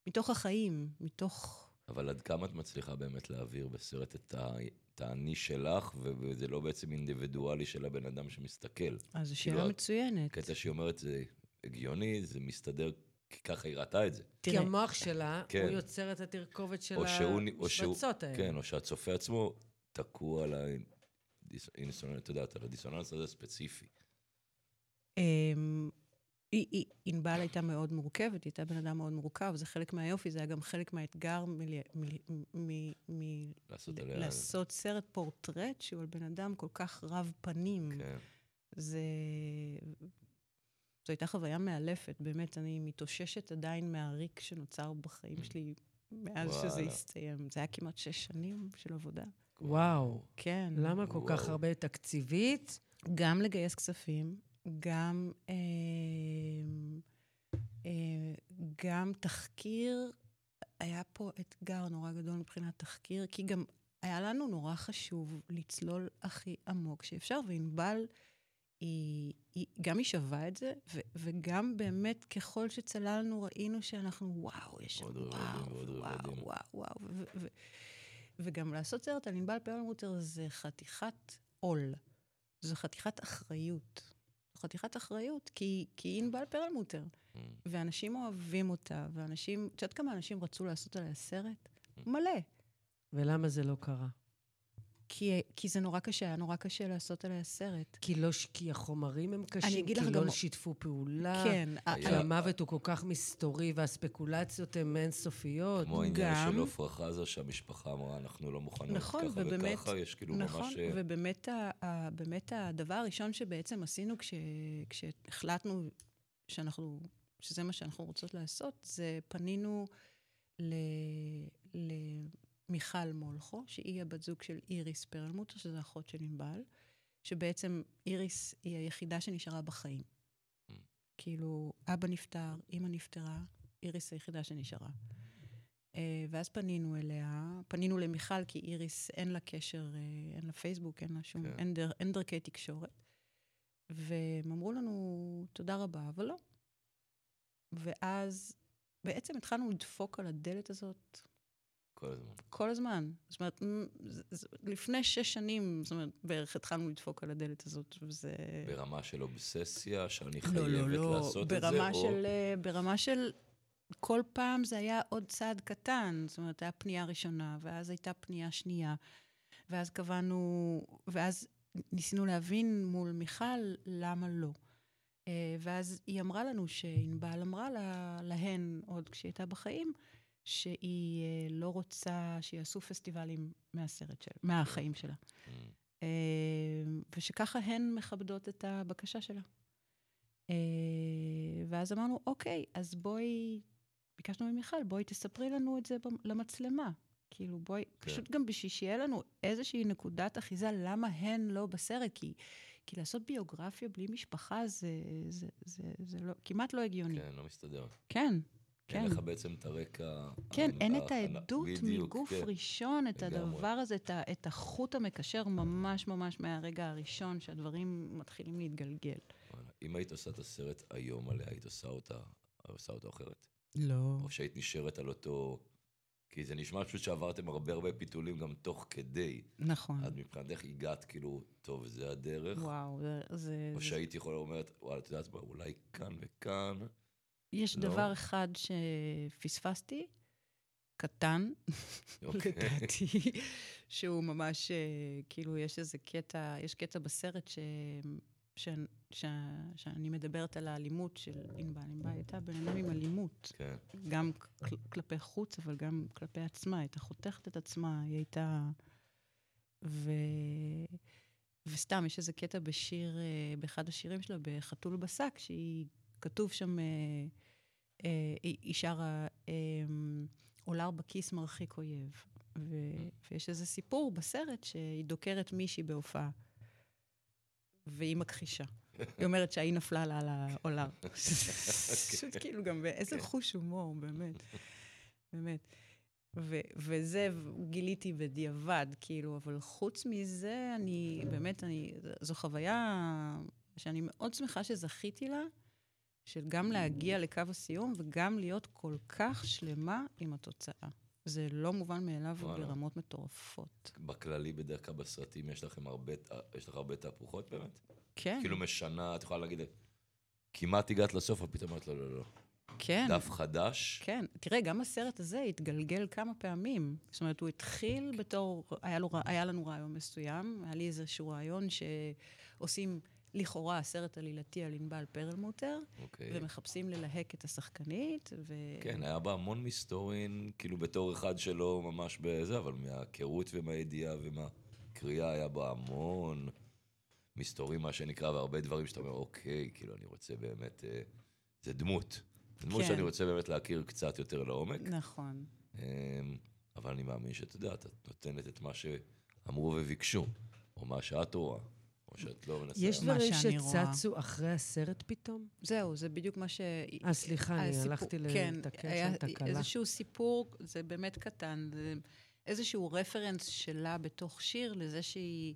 מתוך החיים, מתוך... אבל עד כמה את מצליחה באמת להעביר בסרט את העני שלך, וזה לא בעצם אינדיבידואלי של הבן אדם שמסתכל. אז זו שאלה מצוינת. קטע שהיא אומרת, זה הגיוני, זה מסתדר, כי ככה היא ראתה את זה. כי המוח שלה, הוא יוצר את התרכובת של השבצות האלה. כן, או שהצופה עצמו תקוע על הדיסוננס הזה ספציפי. אינבל הייתה מאוד מורכבת, הייתה בן אדם מאוד מורכב, זה חלק מהיופי, זה היה גם חלק מהאתגר לעשות סרט פורטרט, שהוא על בן אדם כל כך רב פנים. זו הייתה חוויה מאלפת, באמת, אני מתאוששת עדיין מהריק שנוצר בחיים שלי, מאז שזה הסתיים. זה היה כמעט שש שנים של עבודה. וואו. כן. למה כל כך הרבה תקציבית? גם לגייס כספים. גם, אה, אה, גם תחקיר, היה פה אתגר נורא גדול מבחינת תחקיר, כי גם היה לנו נורא חשוב לצלול הכי עמוק שאפשר, ואינבל, היא, היא, גם היא שווה את זה, ו, וגם באמת ככל שצללנו ראינו שאנחנו וואו, יש וואו, וואו, וואו, וואו, וואו, ו, ו, וגם לעשות סרט על אינבל פרל מותר זה חתיכת עול, זו חתיכת אחריות. חתיכת אחריות, כי היא אינבל פרל מותר. ואנשים אוהבים אותה, ואנשים, תשעת כמה אנשים רצו לעשות עליה סרט? מלא. ולמה זה לא קרה? כי זה נורא קשה, היה נורא קשה לעשות עליה סרט. כי החומרים הם קשים, כי לא שיתפו פעולה, כי המוות הוא כל כך מסתורי, והספקולציות הן אינסופיות. כמו העניין של עופרה חזה, שהמשפחה אמרה, אנחנו לא מוכנים ככה וככה, יש כאילו ממש... נכון, ובאמת הדבר הראשון שבעצם עשינו, כשהחלטנו שזה מה שאנחנו רוצות לעשות, זה פנינו ל... מיכל מולכו, שהיא הבת זוג של איריס פרל מותר, שזו אחות של אינבל, שבעצם איריס היא היחידה שנשארה בחיים. Mm. כאילו, אבא נפטר, אמא נפטרה, איריס היחידה שנשארה. ואז פנינו אליה, פנינו למיכל, כי איריס אין לה קשר, אין לה פייסבוק, אין לה שום, אין דר, אין דרכי תקשורת. והם אמרו לנו, תודה רבה, אבל לא. ואז בעצם התחלנו לדפוק על הדלת הזאת. כל הזמן. כל הזמן. זאת אומרת, לפני שש שנים, זאת אומרת, בערך התחלנו לדפוק על הדלת הזאת, וזה... ברמה של אובססיה, שאני חייבת לא, לא, לעשות לא. את זה, של, או... ברמה של... כל פעם זה היה עוד צעד קטן, זאת אומרת, היה פנייה ראשונה, ואז הייתה פנייה שנייה, ואז קבענו, ואז ניסינו להבין מול מיכל למה לא. ואז היא אמרה לנו שאינבל אמרה לה, להן עוד כשהיא הייתה בחיים, שהיא לא רוצה שיעשו פסטיבלים מהסרט שלה, מהחיים שלה. Mm. ושככה הן מכבדות את הבקשה שלה. ואז אמרנו, אוקיי, אז בואי, ביקשנו ממיכל, בואי תספרי לנו את זה למצלמה. כאילו, בואי, פשוט גם בשביל שיהיה לנו איזושהי נקודת אחיזה, למה הן לא בסרט? כי, כי לעשות ביוגרפיה בלי משפחה זה, זה, זה, זה לא, כמעט לא הגיוני. כן, לא מסתדר. כן, כן. אין לך בעצם את הרקע... כן, אין את העדות מגוף ראשון, את הדבר הזה, את החוט המקשר ממש ממש מהרגע הראשון, שהדברים מתחילים להתגלגל. אם היית עושה את הסרט היום עליה, היית עושה אותה, עושה אותה אחרת? לא. או שהיית נשארת על אותו... כי זה נשמע פשוט שעברתם הרבה הרבה פיתולים גם תוך כדי. נכון. עד מבחינתך הגעת כאילו, טוב, זה הדרך. וואו, זה... או שהיית יכולה אומרת, וואלה, את יודעת, אולי כאן וכאן. יש דבר אחד שפספסתי, קטן, לדעתי, שהוא ממש, כאילו, יש איזה קטע, יש קטע בסרט ש... ש... ש... שאני מדברת על האלימות של אינבל. אינבל הייתה בן אדם עם אלימות. כן. גם כל... כלפי חוץ, אבל גם כלפי עצמה. הייתה חותכת את עצמה, היא הייתה... ו... וסתם, יש איזה קטע בשיר, באחד השירים שלה, בחתול בסק, שהיא כתוב שם, אה, אה, היא שרה, אה, עולר בכיס מרחיק אויב. ו... ויש איזה סיפור בסרט שהיא דוקרת מישהי בהופעה. והיא מכחישה. היא אומרת שהיא נפלה לה על העולם. פשוט כאילו גם באיזה חוש הומור, באמת. באמת. וזה גיליתי בדיעבד, כאילו, אבל חוץ מזה, אני, באמת, זו חוויה שאני מאוד שמחה שזכיתי לה, של גם להגיע לקו הסיום, וגם להיות כל כך שלמה עם התוצאה. זה לא מובן מאליו ברמות מטורפות. בכללי בדרך כלל בסרטים יש לכם הרבה, יש לך הרבה תהפוכות באמת? כן. כאילו משנה, את יכולה להגיד, כמעט הגעת לסוף, ופתאום אמרת, לא, לא, לא. כן. דף חדש. כן. תראה, גם הסרט הזה התגלגל כמה פעמים. זאת אומרת, הוא התחיל בתור, היה, לו, היה לנו רעיון מסוים, היה לי איזשהו רעיון שעושים לכאורה הסרט עלילתי על אינבל פרל מותר, ומחפשים ללהק את השחקנית. כן, היה בה המון מסתורין, כאילו בתור אחד שלא ממש בזה, אבל מהכירות ומהידיעה ומהקריאה היה בה המון מסתורין, מה שנקרא, והרבה דברים שאתה אומר, אוקיי, כאילו אני רוצה באמת, זה דמות. זה דמות שאני רוצה באמת להכיר קצת יותר לעומק. נכון. אבל אני מאמין שאתה יודעת, את נותנת את מה שאמרו וביקשו, או מה שאת רואה. או שאת לא מנסה. יש דברים שצצו אחרי הסרט פתאום? זהו, זה בדיוק מה ש... אה, סליחה, אני הלכתי לתקן של תקלה. איזשהו סיפור, זה באמת קטן, זה איזשהו רפרנס שלה בתוך שיר, לזה שהיא...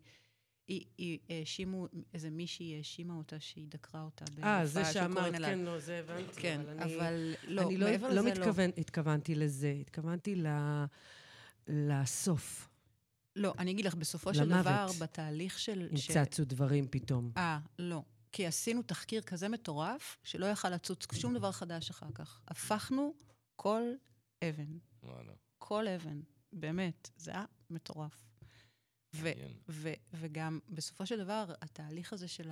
האשימו, איזה מישהי האשימה אותה שהיא דקרה אותה. אה, זה שאמרת, כן, לא, זה הבנתי. כן, אבל לא, מעבר לזה לא. לא התכוונתי לזה, התכוונתי לסוף. לא, אני אגיד לך, בסופו של דבר, בתהליך של... נצצו דברים פתאום. אה, לא. כי עשינו תחקיר כזה מטורף, שלא יכל לצוץ שום דבר חדש אחר כך. הפכנו כל אבן. כל אבן. באמת. זה היה מטורף. וגם, בסופו של דבר, התהליך הזה של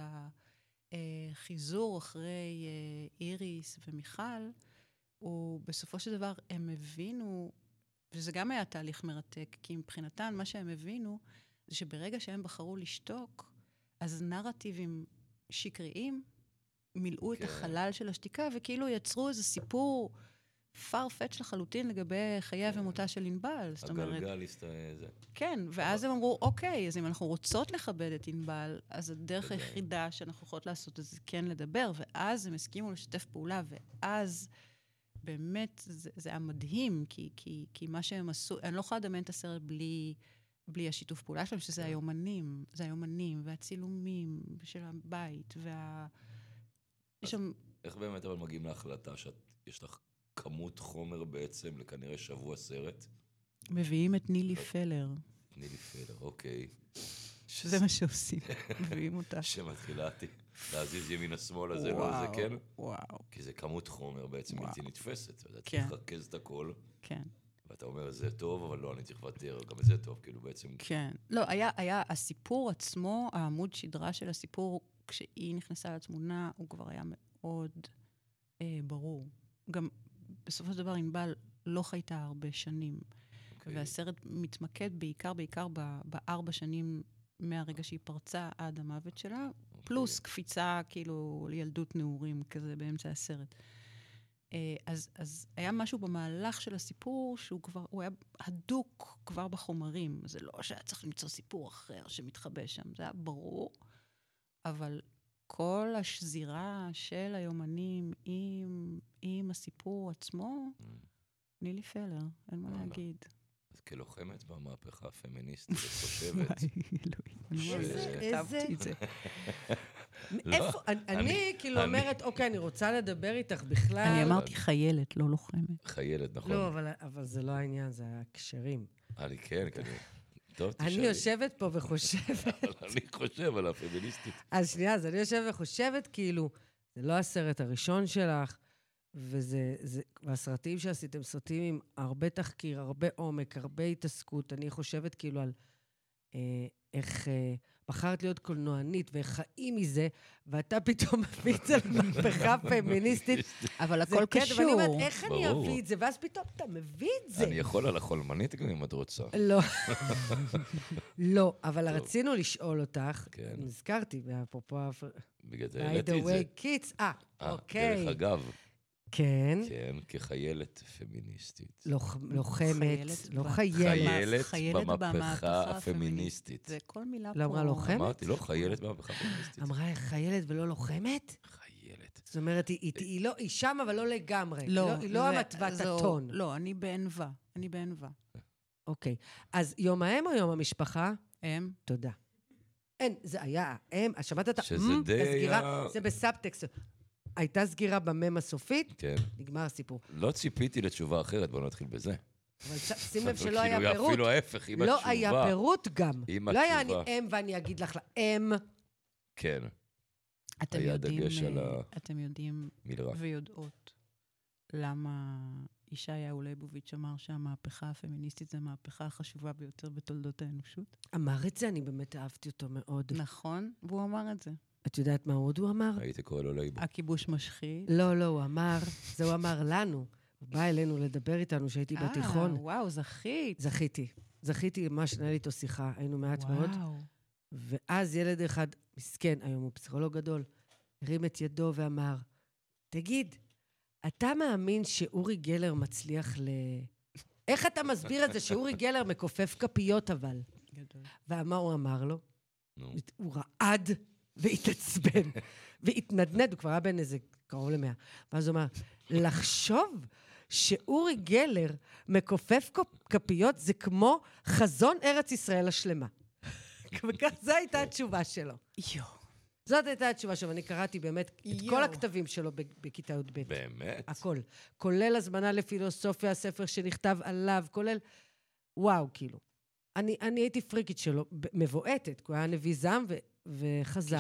החיזור אחרי איריס ומיכל, הוא בסופו של דבר, הם הבינו... וזה גם היה תהליך מרתק, כי מבחינתן, מה שהם הבינו, זה שברגע שהם בחרו לשתוק, אז נרטיבים שקריים מילאו את החלל של השתיקה, וכאילו יצרו איזה סיפור פרפץ' לחלוטין לגבי חיי ומותה של אינבל. הגלגל הסתהיה זה. כן, ואז הם אמרו, אוקיי, אז אם אנחנו רוצות לכבד את אינבל, אז הדרך היחידה שאנחנו יכולות לעשות את זה, כן לדבר, ואז הם הסכימו לשתף פעולה, ואז... באמת, זה, זה היה מדהים, כי, כי, כי מה שהם עשו, אני לא יכולה לדמיין את הסרט בלי, בלי השיתוף פעולה שלהם, שזה היומנים, זה היומנים, והצילומים של הבית, וה... יש שם... איך באמת אבל מגיעים להחלטה שיש לך כמות חומר בעצם לכנראה שבוע סרט? מביאים את נילי פלר. נילי פלר, אוקיי. זה מה שעושים, מביאים אותה. שמתחילתי, להזיז ימין השמאל הזה, לא זה כן? וואו. כי זה כמות חומר בעצם בלתי נתפסת, ואתה צריך לרכז את הכל. כן. ואתה אומר, זה טוב, אבל לא, אני צריך לוותר, גם זה טוב, כאילו בעצם... כן. לא, היה הסיפור עצמו, העמוד שדרה של הסיפור, כשהיא נכנסה לתמונה, הוא כבר היה מאוד ברור. גם בסופו של דבר, אינבל לא חייתה הרבה שנים. והסרט מתמקד בעיקר, בעיקר בארבע שנים מהרגע שהיא פרצה עד המוות שלה, פלוס קפיצה, כאילו, לילדות נעורים כזה באמצע הסרט. אז, אז היה משהו במהלך של הסיפור שהוא כבר, הוא היה הדוק כבר בחומרים. זה לא שהיה צריך למצוא סיפור אחר שמתחבא שם, זה היה ברור. אבל כל השזירה של היומנים עם, עם הסיפור עצמו, נילי פלר, אין מה להגיד. אז כלוחמת במהפכה הפמיניסטית, את חושבת. איזה, איזה. אני כאילו אומרת, אוקיי, אני רוצה לדבר איתך בכלל. אני אמרתי חיילת, לא לוחמת. חיילת, נכון. לא, אבל זה לא העניין, זה הקשרים. אני כן, כנראה. אני יושבת פה וחושבת. אני חושב על הפמיניסטית. אז שנייה, אז אני יושבת וחושבת, כאילו, זה לא הסרט הראשון שלך, וזה, זה, והסרטים שעשיתם, סרטים עם הרבה תחקיר, הרבה עומק, הרבה התעסקות. אני חושבת כאילו על אה, איך אה, בחרת להיות קולנוענית ואיך חיים מזה, ואתה פתאום מביא את זה למהפכה פמיניסטית. אבל הכל קשור. ואני אומרת, איך ברור. אני אביא את זה? ואז פתאום אתה מביא את זה. אני יכול על החולמנית גם אם את רוצה. לא. לא, אבל טוב. רצינו לשאול אותך, כן. נזכרתי, אפרופו... בגלל זה העליתי את זה. by the way kids, אה, אוקיי. דרך אגב. כן. כן, כחיילת פמיניסטית. לוחמת, לא חיילת. חיילת במהפכה הפמיניסטית. זה כל מילה פה. לא אמרה לוחמת? אמרתי, לא, חיילת במהפכה הפמיניסטית. אמרה חיילת ולא לוחמת? חיילת. זאת אומרת, היא לא, היא שם, אבל לא לגמרי. לא. היא לא המתוות הטון. לא, אני בענווה. אני בענווה. אוקיי. אז יום האם או יום המשפחה? אם. תודה. אין, זה היה, אם, שמעת את ה... שזה די... זה בסאבטקסט. הייתה סגירה במם הסופית, כן. נגמר הסיפור. לא ציפיתי לתשובה אחרת, בואו נתחיל בזה. אבל שים לב שלא היה פירוט. אפילו ההפך, עם התשובה. לא היה פירוט גם. לא היה אני אם ואני אגיד לך לאם. כן. אתם יודעים, אתם יודעים ויודעות למה ישעיה אולייבוביץ' אמר שהמהפכה הפמיניסטית זה המהפכה החשובה ביותר בתולדות האנושות? אמר את זה, אני באמת אהבתי אותו מאוד. נכון, והוא אמר את זה. את יודעת מה עוד הוא אמר? הייתי קורא לו לאיבו. הכיבוש משחית. לא, לא, הוא אמר, זה הוא אמר לנו, הוא בא אלינו לדבר איתנו שהייתי בתיכון. אה, וואו, זכית. זכיתי. זכיתי מה שנהל איתו שיחה, היינו מעט מאוד. ואז ילד אחד, מסכן, היום הוא פסיכולוג גדול, הרים את ידו ואמר, תגיד, אתה מאמין שאורי גלר מצליח ל... איך אתה מסביר את זה שאורי גלר מקופף כפיות אבל? גדול. ומה הוא אמר לו? נו. הוא רעד... והתעצבן, והתנדנד, הוא כבר היה בין איזה קרוב למאה. ואז הוא אומר, לחשוב שאורי גלר מכופף כפיות זה כמו חזון ארץ ישראל השלמה. זו הייתה התשובה שלו. זאת הייתה התשובה שלו, אני קראתי באמת את כל הכתבים שלו בכיתה עוד ב'. באמת? הכל. כולל הזמנה לפילוסופיה, הספר שנכתב עליו, כולל... וואו, כאילו. אני הייתי פריקית שלו, מבועטת, כי הוא היה נביא זעם ו... וחזה,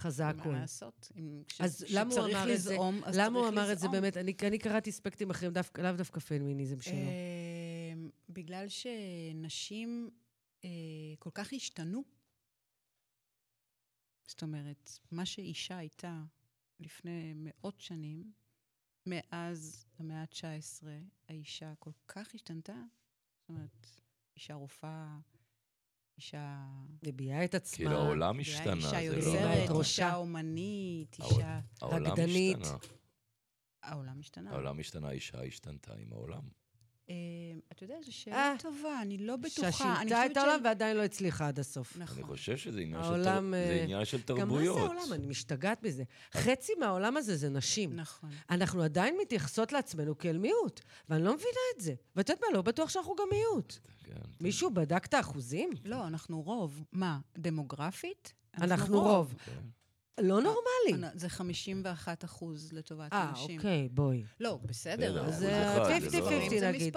חזה הכול. מה לעשות? אז למה הוא אמר את זה? למה הוא אמר את זה באמת? אני קראתי אספקטים אחרים, לאו דווקא פמיניזם שלו. בגלל שנשים כל כך השתנו. זאת אומרת, מה שאישה הייתה לפני מאות שנים, מאז המאה ה-תשע עשרה, האישה כל כך השתנתה. זאת אומרת, אישה רופאה, אישה... לביאה את עצמה. כאילו העולם השתנה. אישה יוצרת, אישה אומנית, אישה רקדנית. העולם השתנה. העולם השתנה, האישה השתנתה עם העולם. את יודעת, זו שאלה טובה, אני לא בטוחה. שהשינתה את העולם ועדיין לא הצליחה עד הסוף. אני חושב שזה עניין של תרבויות. גם מה זה העולם? אני משתגעת בזה. חצי מהעולם הזה זה נשים. נכון. אנחנו עדיין מתייחסות לעצמנו כאל מיעוט, ואני לא מבינה את זה. ואת יודעת מה, לא בטוח שאנחנו גם מיעוט. מישהו בדק את האחוזים? לא, אנחנו רוב. מה, דמוגרפית? אנחנו רוב. לא נורמלי. זה חמישים ואחד אחוז לטובת אנשים. אה, אוקיי, בואי. לא, בסדר. זה חמישים חמישים, נגיד.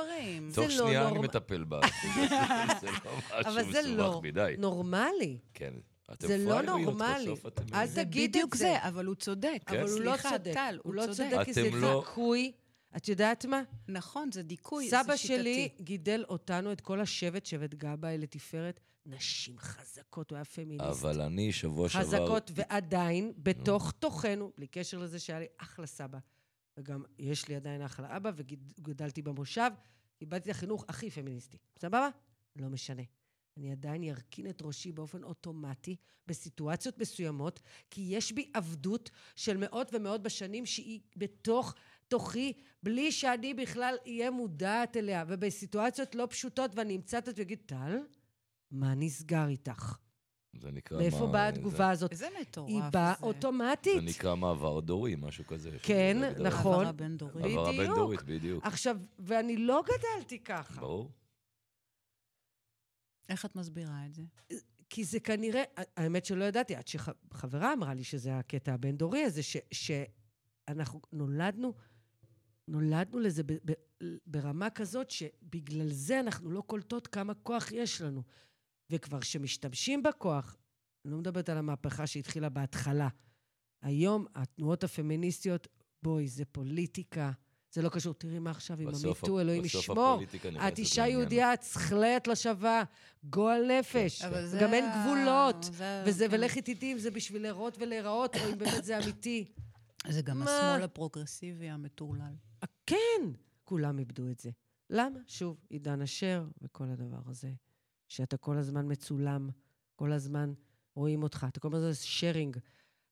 תוך שנייה אני מטפל בה. אבל זה לא נורמלי. כן. זה לא נורמלי. אל תגיד את זה, אבל הוא צודק. אבל הוא לא צודק. הוא לא צודק, כי זה דקוי. את יודעת מה? נכון, זה דיקוי. סבא שלי גידל אותנו, את כל השבט, שבט גבאי לתפארת, נשים חזקות, הוא היה פמיניסט. אבל אני שבוע שבוע... חזקות ועדיין, בתוך תוכנו, בלי קשר לזה שהיה לי אחלה סבא. וגם יש לי עדיין אחלה אבא, וגדלתי במושב, קיבלתי לחינוך הכי פמיניסטי. סבבה? לא משנה. אני עדיין ירקין את ראשי באופן אוטומטי, בסיטואציות מסוימות, כי יש בי עבדות של מאות ומאות בשנים, שהיא בתוך... תוכי, בלי שאני בכלל אהיה מודעת אליה, ובסיטואציות לא פשוטות, ואני אמצאת ויגיד, טל, מה נסגר איתך? זה נקרא... מאיפה באה התגובה הזאת? זה מטורף. היא באה אוטומטית. זה נקרא מעבר דורי, משהו כזה. כן, נכון. עברה בין דורית. עברה בין דורית, בדיוק. עכשיו, ואני לא גדלתי ככה. ברור. איך את מסבירה את זה? כי זה כנראה... האמת שלא ידעתי, עד שחברה אמרה לי שזה הקטע הבין דורי הזה, שאנחנו נולדנו... נולדנו לזה ב- ב- ברמה כזאת שבגלל זה אנחנו לא קולטות כמה כוח יש לנו. וכבר שמשתמשים בכוח, אני לא מדברת על המהפכה שהתחילה בהתחלה. היום התנועות הפמיניסטיות, בואי, זה פוליטיקה, זה לא קשור, תראי מה עכשיו עם המיטו, אלוהים ישמור. את אישה יהודיה, את שכלה, את לא שווה, גועל נפש, גם אין גבולות, ולכי תדעי אם זה בשביל להיראות ולהיראות, או אם באמת זה אמיתי. זה גם השמאל הפרוגרסיבי המטורלל. כן, כולם איבדו את זה. למה? שוב, עידן אשר וכל הדבר הזה, שאתה כל הזמן מצולם, כל הזמן רואים אותך, אתה כל הזמן שרינג,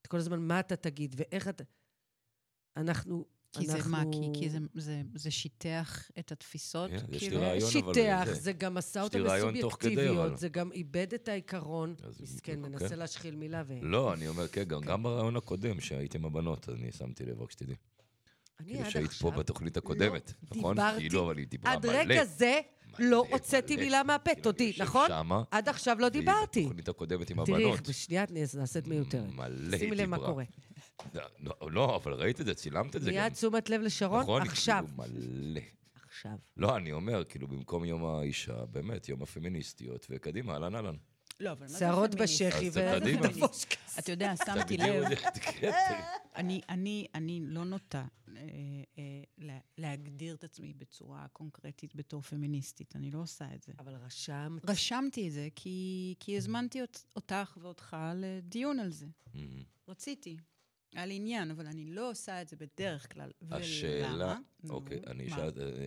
אתה כל הזמן מה אתה תגיד, ואיך אתה... אנחנו... כי זה מה? כי זה שיטח את התפיסות? יש לי רעיון, אבל... שיטח, זה גם עשה אותם לסובייקטיביות, זה גם איבד את העיקרון. מסכן, מנסה להשחיל מילה ו... לא, אני אומר, כן, גם ברעיון הקודם, שהייתם הבנות, אני שמתי לב רק שתדעי. כאילו שהיית פה בתוכנית הקודמת, נכון? דיברתי, עד רגע זה לא הוצאתי מילה מהפה, תודי, נכון? עד עכשיו לא דיברתי. בתוכנית הקודמת עם הבנות. תראי, בשנייה נעשית מיותרת. שימי לב מה קורה. לא, אבל ראית את זה, צילמת את זה גם. מיד תשומת לב לשרון, עכשיו. עכשיו. לא, אני אומר, כאילו במקום יום האישה, באמת, יום הפמיניסטיות, וקדימה, אלן אלן. לא, אבל מה זה פמיניסט? שערות בשכי ותפוס כס. אתה יודע, שמתי לב. אני לא נוטה להגדיר את עצמי בצורה קונקרטית בתור פמיניסטית. אני לא עושה את זה. אבל רשמת. רשמתי את זה, כי הזמנתי אותך ואותך לדיון על זה. רציתי. על עניין, אבל אני לא עושה את זה בדרך כלל. השאלה, אוקיי,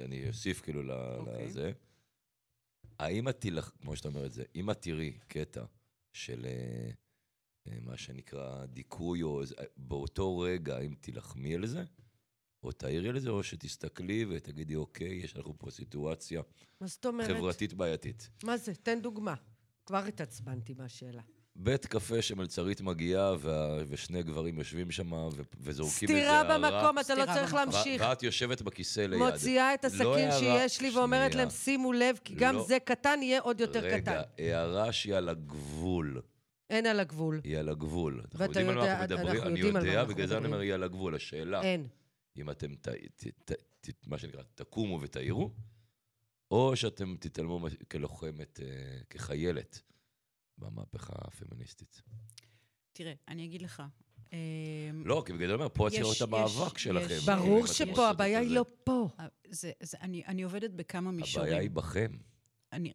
אני אוסיף כאילו לזה. האם את תלך, כמו שאתה אומרת זה, אם את תראי קטע של מה שנקרא דיכוי, או באותו רגע, אם תלחמי על זה, או תאירי על זה, או שתסתכלי ותגידי, אוקיי, יש לנו פה סיטואציה חברתית בעייתית. מה זה? תן דוגמה. כבר התעצבנתי מהשאלה. בית קפה שמלצרית מגיעה, ושני גברים יושבים שם, וזורקים את זה הערה. סתירה במקום, אתה לא צריך להמשיך. ואת יושבת בכיסא ליד. מוציאה את הסכין שיש לי, ואומרת להם, שימו לב, כי גם זה קטן יהיה עוד יותר קטן. רגע, הערה שהיא על הגבול. אין על הגבול. היא על הגבול. ואתה יודע, אנחנו יודעים על מה אנחנו מדברים. אני יודע, בגלל זה אני אומר, היא על הגבול. השאלה, אם אתם, מה שנקרא, תקומו ותאירו, או שאתם תתעלמו כלוחמת, כחיילת. במהפכה הפמיניסטית. תראה, אני אגיד לך. לא, כי בגלל אומר, פה את תראות המאבק שלכם. ברור שפה, הבעיה היא לא פה. אני עובדת בכמה מישורים. הבעיה היא בכם.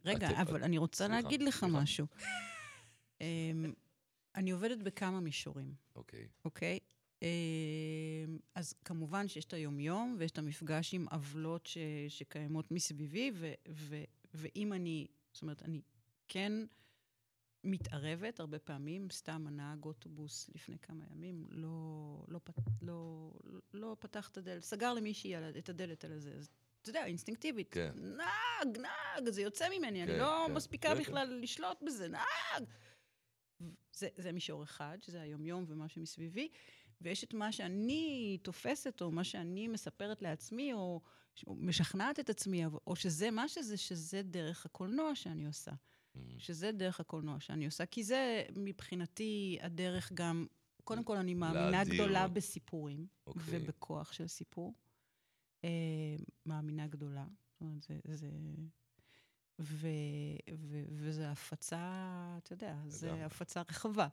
רגע, אבל אני רוצה להגיד לך משהו. אני עובדת בכמה מישורים. אוקיי. אוקיי? אז כמובן שיש את היומיום, ויש את המפגש עם עוולות שקיימות מסביבי, ואם אני, זאת אומרת, אני כן... מתערבת הרבה פעמים, סתם הנהג אוטובוס לפני כמה ימים, לא, לא, לא, לא, לא פתח את הדלת, סגר למישהי את הדלת על זה, אז אתה יודע, אינסטינקטיבית. נהג, נהג, זה יוצא ממני, אני לא מספיקה בכלל לשלוט בזה, נהג. זה מישור אחד, שזה היומיום ומה שמסביבי, ויש את מה שאני תופסת, או מה שאני מספרת לעצמי, או משכנעת את עצמי, או שזה מה שזה, שזה דרך הקולנוע שאני עושה. שזה דרך הקולנוע שאני עושה, כי זה מבחינתי הדרך גם, קודם כל אני מאמינה גדולה בסיפורים, ובכוח של סיפור. מאמינה גדולה, זה, זה, ו, ו, וזה הפצה, אתה יודע, זה הפצה רחבה.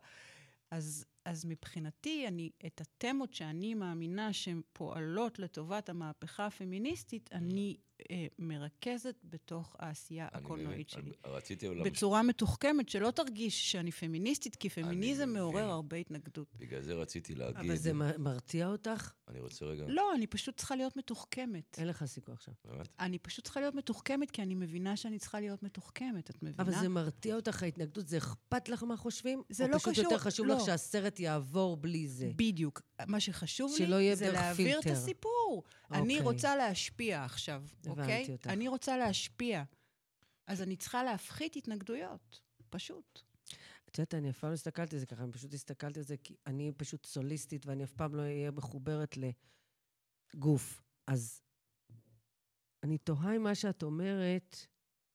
אז, אז מבחינתי, אני, את התמות שאני מאמינה שהן פועלות לטובת המהפכה הפמיניסטית, אני אה, מרכזת בתוך העשייה הקולנועית שלי. רציתי אולי... בצורה מתוחכמת, שלא תרגיש שאני פמיניסטית, כי פמיניזם מעורר הרבה התנגדות. בגלל זה רציתי להגיד... אבל זה מרתיע אותך? אני רוצה רגע... לא, אני פשוט צריכה להיות מתוחכמת. אין לך סיכוי עכשיו. באמת? אני פשוט צריכה להיות מתוחכמת, כי אני מבינה שאני צריכה להיות מתוחכמת, את מבינה? אבל זה מרתיע אותך, ההתנגדות, זה אכפת לך מה חושבים? זה לא קשור. פשוט יותר חשוב לך שהסרט יעבור בלי זה. בדיוק. מה שחשוב לי זה להעביר את הסיפור. אני רוצה להשפיע עכשיו, אוקיי? אני רוצה להשפיע. אז אני צריכה להפחית התנגדויות. פשוט. את יודעת, אני אף פעם לא הסתכלתי על זה ככה, אני פשוט הסתכלתי על זה, כי אני פשוט סוליסטית, ואני אף פעם לא אהיה מחוברת לגוף. אז אני תוהה עם מה שאת אומרת,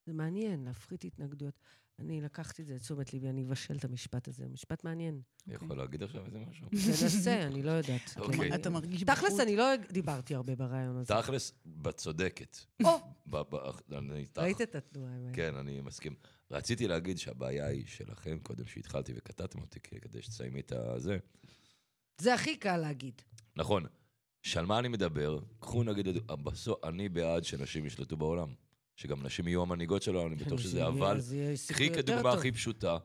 זה מעניין, להפחית התנגדויות. אני לקחתי את זה, תשומת ליבי, אני אבשל את המשפט הזה. משפט מעניין. יכול להגיד עכשיו איזה משהו? תנסה, אני לא יודעת. אתה מרגיש בחוץ? תכלס, אני לא דיברתי הרבה ברעיון הזה. תכלס, בצודקת. ראית את התנועה? כן, אני מסכים. רציתי להגיד שהבעיה היא שלכם, קודם שהתחלתי וקטעתם אותי, כדי שתסיימי את זה. זה הכי קל להגיד. נכון. שעל מה אני מדבר, קחו נגיד, אני בעד שנשים ישלטו בעולם. שגם נשים יהיו המנהיגות שלו, אני בטוח שזה, אבל קחי כדוגמה הכי פשוטה,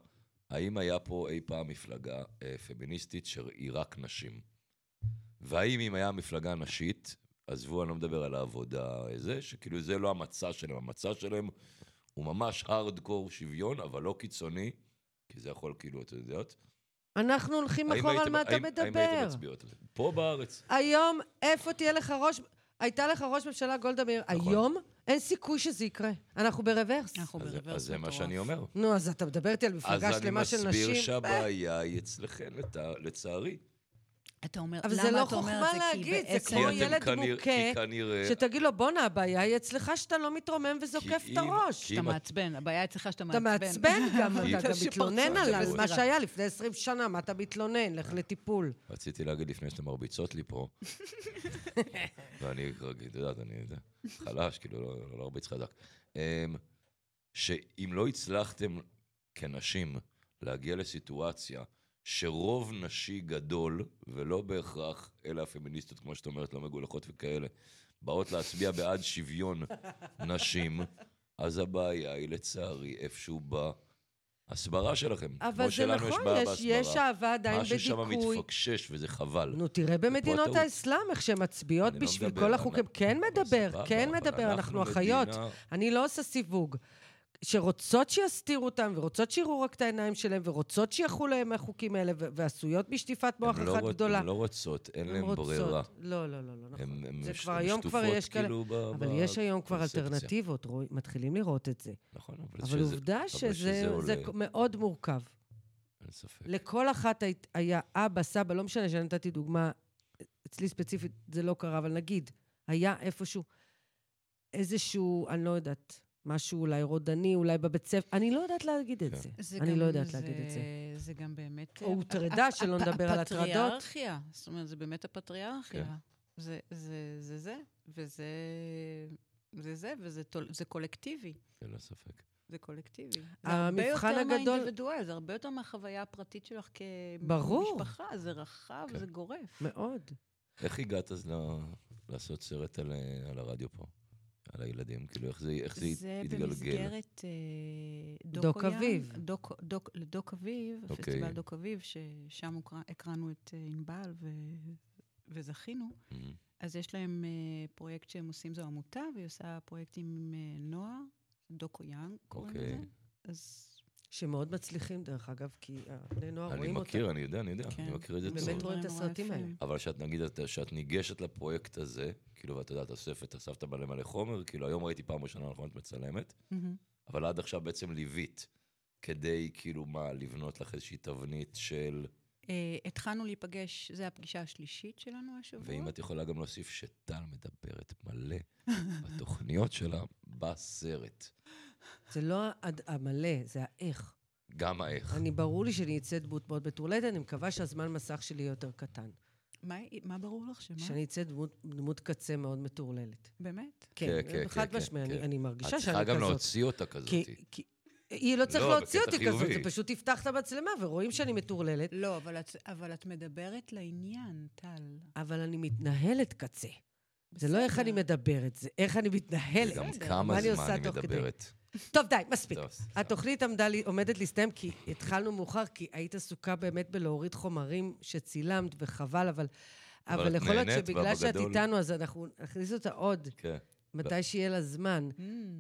האם היה פה אי פעם מפלגה פמיניסטית שהיא רק נשים? והאם אם היה מפלגה נשית, עזבו, אני לא מדבר על העבודה הזה, שכאילו זה לא המצע שלהם, המצע שלהם הוא ממש הארדקור שוויון, אבל לא קיצוני, כי זה יכול כאילו, אתה יודעת, אנחנו הולכים אחורה על מה אתה מדבר. האם הייתם מצביעות? פה בארץ. היום, איפה תהיה לך ראש... הייתה לך ראש ממשלה גולדה מאיר, היום אין סיכוי שזה יקרה. אנחנו ברוורס. אז זה מה שאני אומר. נו, אז אתה מדברתי על מפלגה שלמה של נשים. אז אני מסביר שהבעיה היא אצלכם, לצערי. אתה אומר, למה אתה אומר את זה? אבל זה לא חוכמה להגיד, זה כמו ילד מוכה, שתגיד לו, בונה, הבעיה היא אצלך שאתה לא מתרומם וזוקף את הראש. אתה מעצבן, הבעיה אצלך שאתה מעצבן. אתה מעצבן גם, אתה גם מתלונן עליו. מה שהיה לפני עשרים שנה, מה אתה מתלונן? לך לטיפול. רציתי להגיד לפני שאתה מרביצות לי פה, ואני יודעת, אני יודע, חלש, כאילו לא הרביץ חזק, שאם לא הצלחתם כנשים להגיע לסיטואציה, שרוב נשי גדול, ולא בהכרח, אלה הפמיניסטיות, כמו שאת אומרת, לא מגולחות וכאלה, באות להצביע בעד שוויון נשים, אז הבעיה היא לצערי איפשהו בהסברה שלכם. אבל זה נכון, יש, יש אהבה עדיין בדיכוי. משהו שם מתפקשש וזה חבל. נו, תראה במדינות האסלאם, איך שהן מצביעות בשביל כל החוקים. כן מדבר, כן מדבר, אנחנו אחיות. אני לא עושה סיווג. שרוצות שיסתירו אותם, ורוצות שיראו רק את העיניים שלהם, ורוצות שיחו להם החוקים האלה, ועשויות בשטיפת מוח אחת גדולה. הן לא רוצות, אין להן ברירה. לא, לא, לא, נכון. זה כבר היום כבר יש כאלה, אבל יש היום כבר אלטרנטיבות, מתחילים לראות את זה. נכון, אבל עובדה שזה מאוד מורכב. אין ספק. לכל אחת היה אבא, סבא, לא משנה שאני נתתי דוגמה, אצלי ספציפית זה לא קרה, אבל נגיד, היה איפשהו, איזשהו, אני לא יודעת, משהו אולי רודני, אולי בבית ספר, אני לא יודעת להגיד את זה. אני לא יודעת להגיד את זה. זה גם באמת... או הוטרדה, שלא נדבר על הטרדות. הפטריארכיה, זאת אומרת, זה באמת הפטריארכיה. זה זה, וזה... זה זה, וזה קולקטיבי. זה לא ספק. זה קולקטיבי. המבחן הגדול... זה הרבה יותר מהחוויה הפרטית שלך כמשפחה. זה רחב, זה גורף. מאוד. איך הגעת אז לעשות סרט על הרדיו פה? על הילדים, כאילו, איך זה, איך זה, זה התגלגל? זה במסגרת דוק אביב. דוק, דוק, לדוק אביב, okay. פסטיבל דוק אביב, ששם הקראנו את אינבל ו, וזכינו. Mm-hmm. אז יש להם פרויקט שהם עושים, זו עמותה, והיא עושה פרויקטים עם נוער, דוקו יאנג, קוראים okay. לזה. אז שמאוד מצליחים, דרך אגב, כי הבני נוער רואים אותם. אני מכיר, אני יודע, אני יודע, אני מכיר את זה טוב. באמת רואים את הסרטים האלה. אבל שאת נגיד, שאת ניגשת לפרויקט הזה, כאילו, ואת יודעת, אספת, אספת מלא מלא חומר, כאילו, היום ראיתי פעם ראשונה, נכון, את מצלמת, אבל עד עכשיו בעצם ליווית, כדי, כאילו, מה, לבנות לך איזושהי תבנית של... התחלנו להיפגש, זו הפגישה השלישית שלנו השבוע. ואם את יכולה גם להוסיף שטל מדברת מלא בתוכניות שלה בסרט. זה לא המלא, זה האיך. גם האיך. אני ברור לי שאני אצא דמות מאוד מטורלדת, אני מקווה שהזמן מסך שלי יותר קטן. מה ברור לך? שאני אצא דמות קצה מאוד מטורללת. באמת? כן, בחד משמע, אני מרגישה שאני כזאת. את צריכה גם להוציא אותה כזאת. כי... היא לא צריך להוציא אותי כזאת, זה פשוט יפתח את המצלמה, ורואים שאני מטורללת. לא, אבל את מדברת לעניין, טל. אבל אני מתנהלת קצה. זה לא איך אני מדברת, זה איך אני מתנהלת. גם כמה זמן אני מדברת. טוב, די, מספיק. התוכנית עומדת להסתיים, כי התחלנו מאוחר, כי היית עסוקה באמת בלהוריד חומרים שצילמת, וחבל, אבל יכול להיות שבגלל שאת איתנו, אז אנחנו נכניס אותה עוד. כן. מתי שיהיה לה זמן.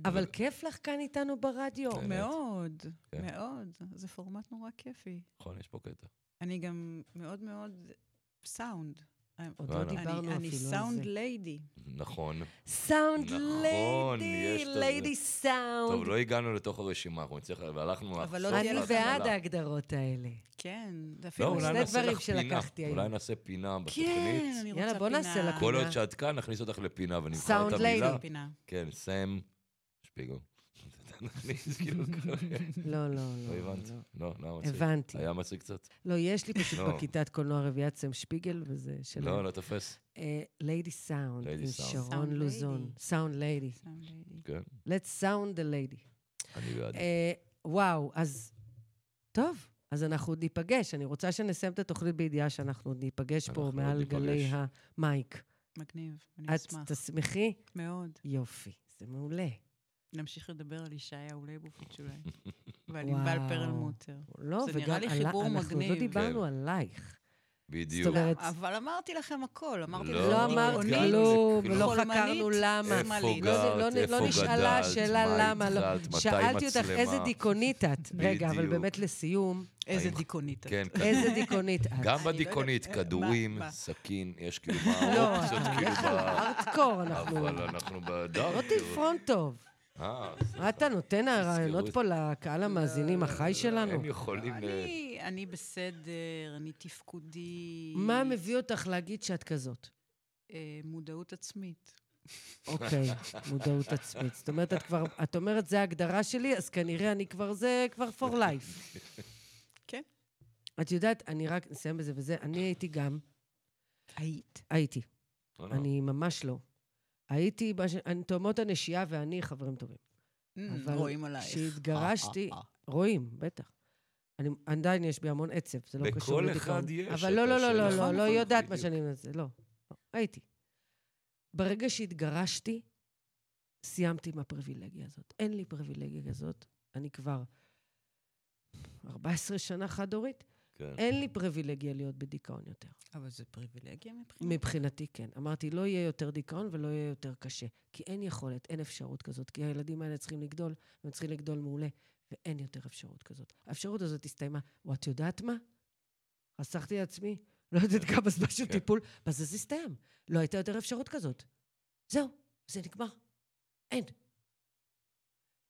אבל כיף לך כאן איתנו ברדיו. מאוד, מאוד. זה פורמט נורא כיפי. נכון, יש פה קטע. אני גם מאוד מאוד סאונד. עוד לא דיברנו אפילו על זה. אני סאונד ליידי. נכון. סאונד ליידי, ליידי סאונד. טוב, לא הגענו לתוך הרשימה, אנחנו נצטרך, והלכנו... אבל לא אני ועד ההגדרות האלה. כן, זה אפילו שני דברים שלקחתי היום. אולי נעשה פינה בתוכנית. כן, אני רוצה פינה. יאללה, בוא נעשה לפינה. כל עוד שעד כאן, נכניס אותך לפינה ונבחר את המילה. סאונד ליידי פינה. כן, סם, שפיגו. לא, לא, לא. לא הבנתי. היה מצחיק קצת. לא, יש לי פשוט בכיתת קולנוע רביעיית סם שפיגל, וזה שלא. לא, לא תופס. ליידי סאונד, שרון לוזון. סאונד ליידי. כן. Let's sound the lady. אני בעד. וואו, אז... טוב, אז אנחנו עוד ניפגש. אני רוצה שנסיים את התוכנית בידיעה שאנחנו עוד ניפגש פה מעל גלי המייק. מגניב, אני אשמח. את תשמחי? מאוד. יופי, זה מעולה. נמשיך לדבר על ישעיה אוליבוביץ' אולי, ועל אינבל פרל מותר. לא, ואנחנו לא דיברנו עלייך. בדיוק. אבל אמרתי לכם הכל, אמרתי לכם... לא אמרת כלום, ולא חקרנו למה. איפה גרת, איפה גדלת, לא נשאלה השאלה למה. שאלתי אותך איזה דיכאונית את. רגע, אבל באמת לסיום... איזה דיכאונית את. איזה דיכאונית את. גם בדיכאונית, כדורים, סכין, יש כאילו מהאופציות כאילו... לא, ארטקור אנחנו... אבל אנחנו בדרך... לא תפרון טוב. אתה נותן הרעיונות פה לקהל המאזינים החי שלנו? הם יכולים... אני בסדר, אני תפקודי... מה מביא אותך להגיד שאת כזאת? מודעות עצמית. אוקיי, מודעות עצמית. זאת אומרת, את אומרת, זה ההגדרה שלי, אז כנראה אני כבר, זה כבר for life. כן. את יודעת, אני רק נסיים בזה וזה, אני הייתי גם... היית. הייתי. אני ממש לא. הייתי, תאומות הנשייה ואני חברים טובים. רואים עלייך. כשהתגרשתי, רואים, בטח. עדיין יש בי המון עצב, זה לא קשור לדיכאון. אבל לא, לא, לא, לא, לא יודעת מה שאני מנסה, לא. הייתי. ברגע שהתגרשתי, סיימתי עם הפריבילגיה הזאת. אין לי פריבילגיה כזאת, אני כבר ארבע עשרה שנה חד-הורית, אין לי פריבילגיה להיות בדיכאון יותר. אבל זה פריבילגיה מבחינתי? מבחינתי, כן. אמרתי, לא יהיה יותר דיכאון ולא יהיה יותר קשה. כי אין יכולת, אין אפשרות כזאת. כי הילדים האלה צריכים לגדול, הם צריכים לגדול מעולה, ואין יותר אפשרות כזאת. האפשרות הזאת הסתיימה. ואת יודעת מה? חסכתי לעצמי, לא יודעת כמה זמן של טיפול, אז זה הסתיים. לא הייתה יותר אפשרות כזאת. זהו, זה נגמר. אין.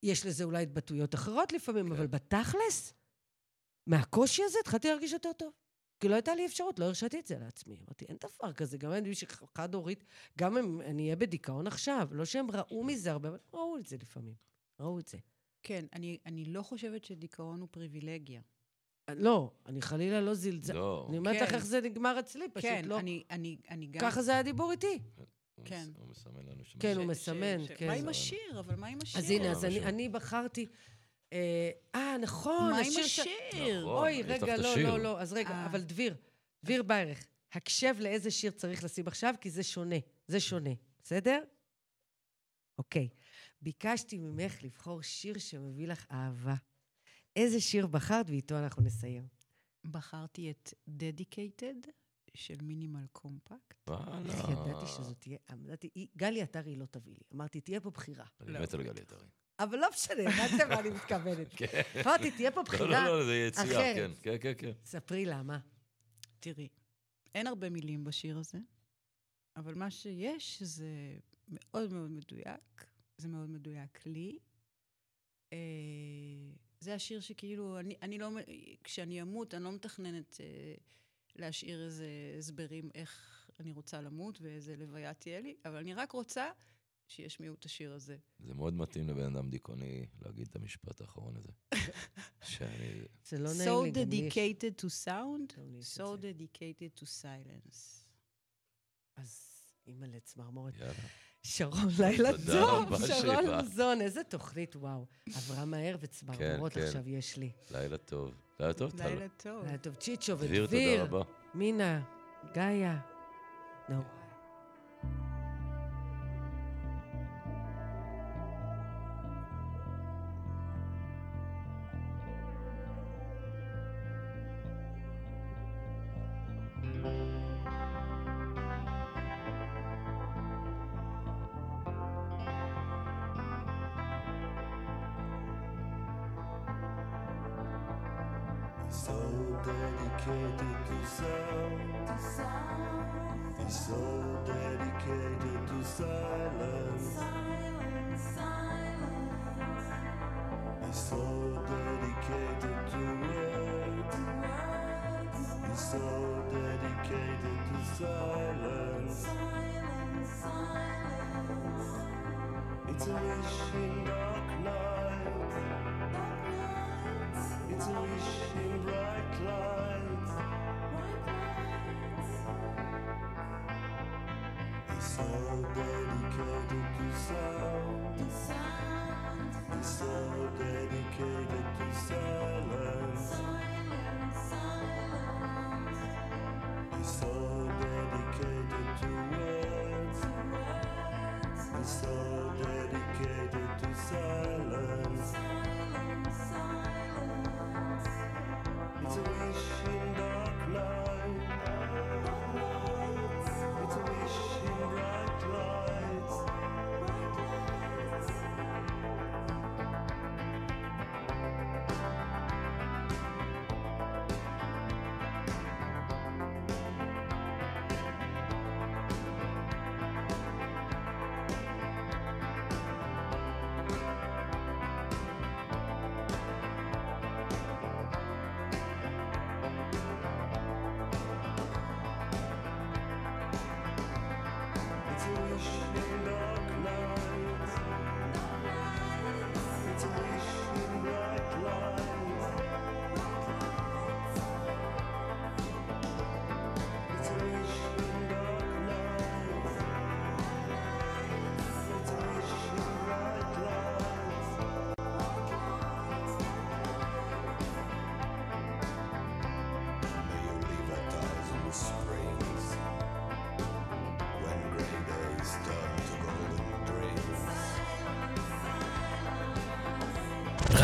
יש לזה אולי התבטאויות אחרות לפעמים, אבל בתכלס... מהקושי הזה התחלתי להרגיש יותר טוב. כי לא הייתה לי אפשרות, לא הרשתי את זה לעצמי. אמרתי, אין דבר כזה, גם אני חד הורית, גם אם אני אהיה בדיכאון עכשיו, לא שהם ראו מזה הרבה, אבל ראו את זה לפעמים, ראו את זה. כן, אני, אני לא חושבת שדיכאון הוא פריבילגיה. לא, אני חלילה לא זלזל. לא. אני אומרת כן. לך איך זה נגמר אצלי, פשוט כן, לא. אני, אני, אני גם... ככה זה היה דיבור איתי. כן. הוא מסמן לנו שם. כן, הוא מסמן, כן. מה עם השיר? אבל מה עם השיר? אז הנה, אז אני, אני בחרתי... אה, נכון. מה עם השיר? אוי, רגע, לא, לא, לא. אז רגע, אבל דביר, דביר בערך, הקשב לאיזה שיר צריך לשים עכשיו, כי זה שונה, זה שונה. בסדר? אוקיי. ביקשתי ממך לבחור שיר שמביא לך אהבה. איזה שיר בחרת, ואיתו אנחנו נסיים. בחרתי את Dedicated של מינימל קומפקט. ידעתי שזאת תהיה, גלי אתרי לא תביא לי. אמרתי, תהיה פה בחירה. אני מת על גלי אתרי. אבל לא משנה, נעצה מה אני מתכוונת. פאוטי, תהיה פה בחינה. לא, לא, זה יציאה, כן, כן, כן, כן. ספרי למה. תראי, אין הרבה מילים בשיר הזה, אבל מה שיש זה מאוד מאוד מדויק, זה מאוד מדויק לי. זה השיר שכאילו, אני לא, כשאני אמות, אני לא מתכננת להשאיר איזה הסברים איך אני רוצה למות ואיזה לוויה תהיה לי, אבל אני רק רוצה שיש מיעוט השיר הזה. זה מאוד מתאים לבן אדם דיכאוני להגיד את המשפט האחרון הזה. שאני... זה לא נעים לגמיש. So dedicated to sound, so dedicated to silence. אז אימא לצמרמורת. יאללה. שרון לילה טוב, שרון לוזון, איזה תוכנית, וואו. עברה מהר וצמרמורות עכשיו יש לי. לילה טוב. לילה טוב, טל. לילה טוב. לילה טוב, צ'יצ'ו ודביר. דביר, תודה רבה. מינה, גאיה. No. So dedicated to sound, to sound. He's so dedicated to silence. Silence, silence. He's so dedicated to words. Words. He's so dedicated to silence. Silence, silence. It's a wish in dark night. Dark night. It's a wish in bright light. So dedicated to sound, to sound. He's so dedicated to silence, silence, silence. He's so dedicated to words, to words. He's so dedicated to silence, silence, silence. It's a wish in dark night.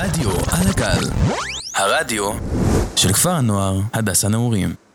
רדיו על הגל, הרדיו של כפר הנוער הדס הנעורים.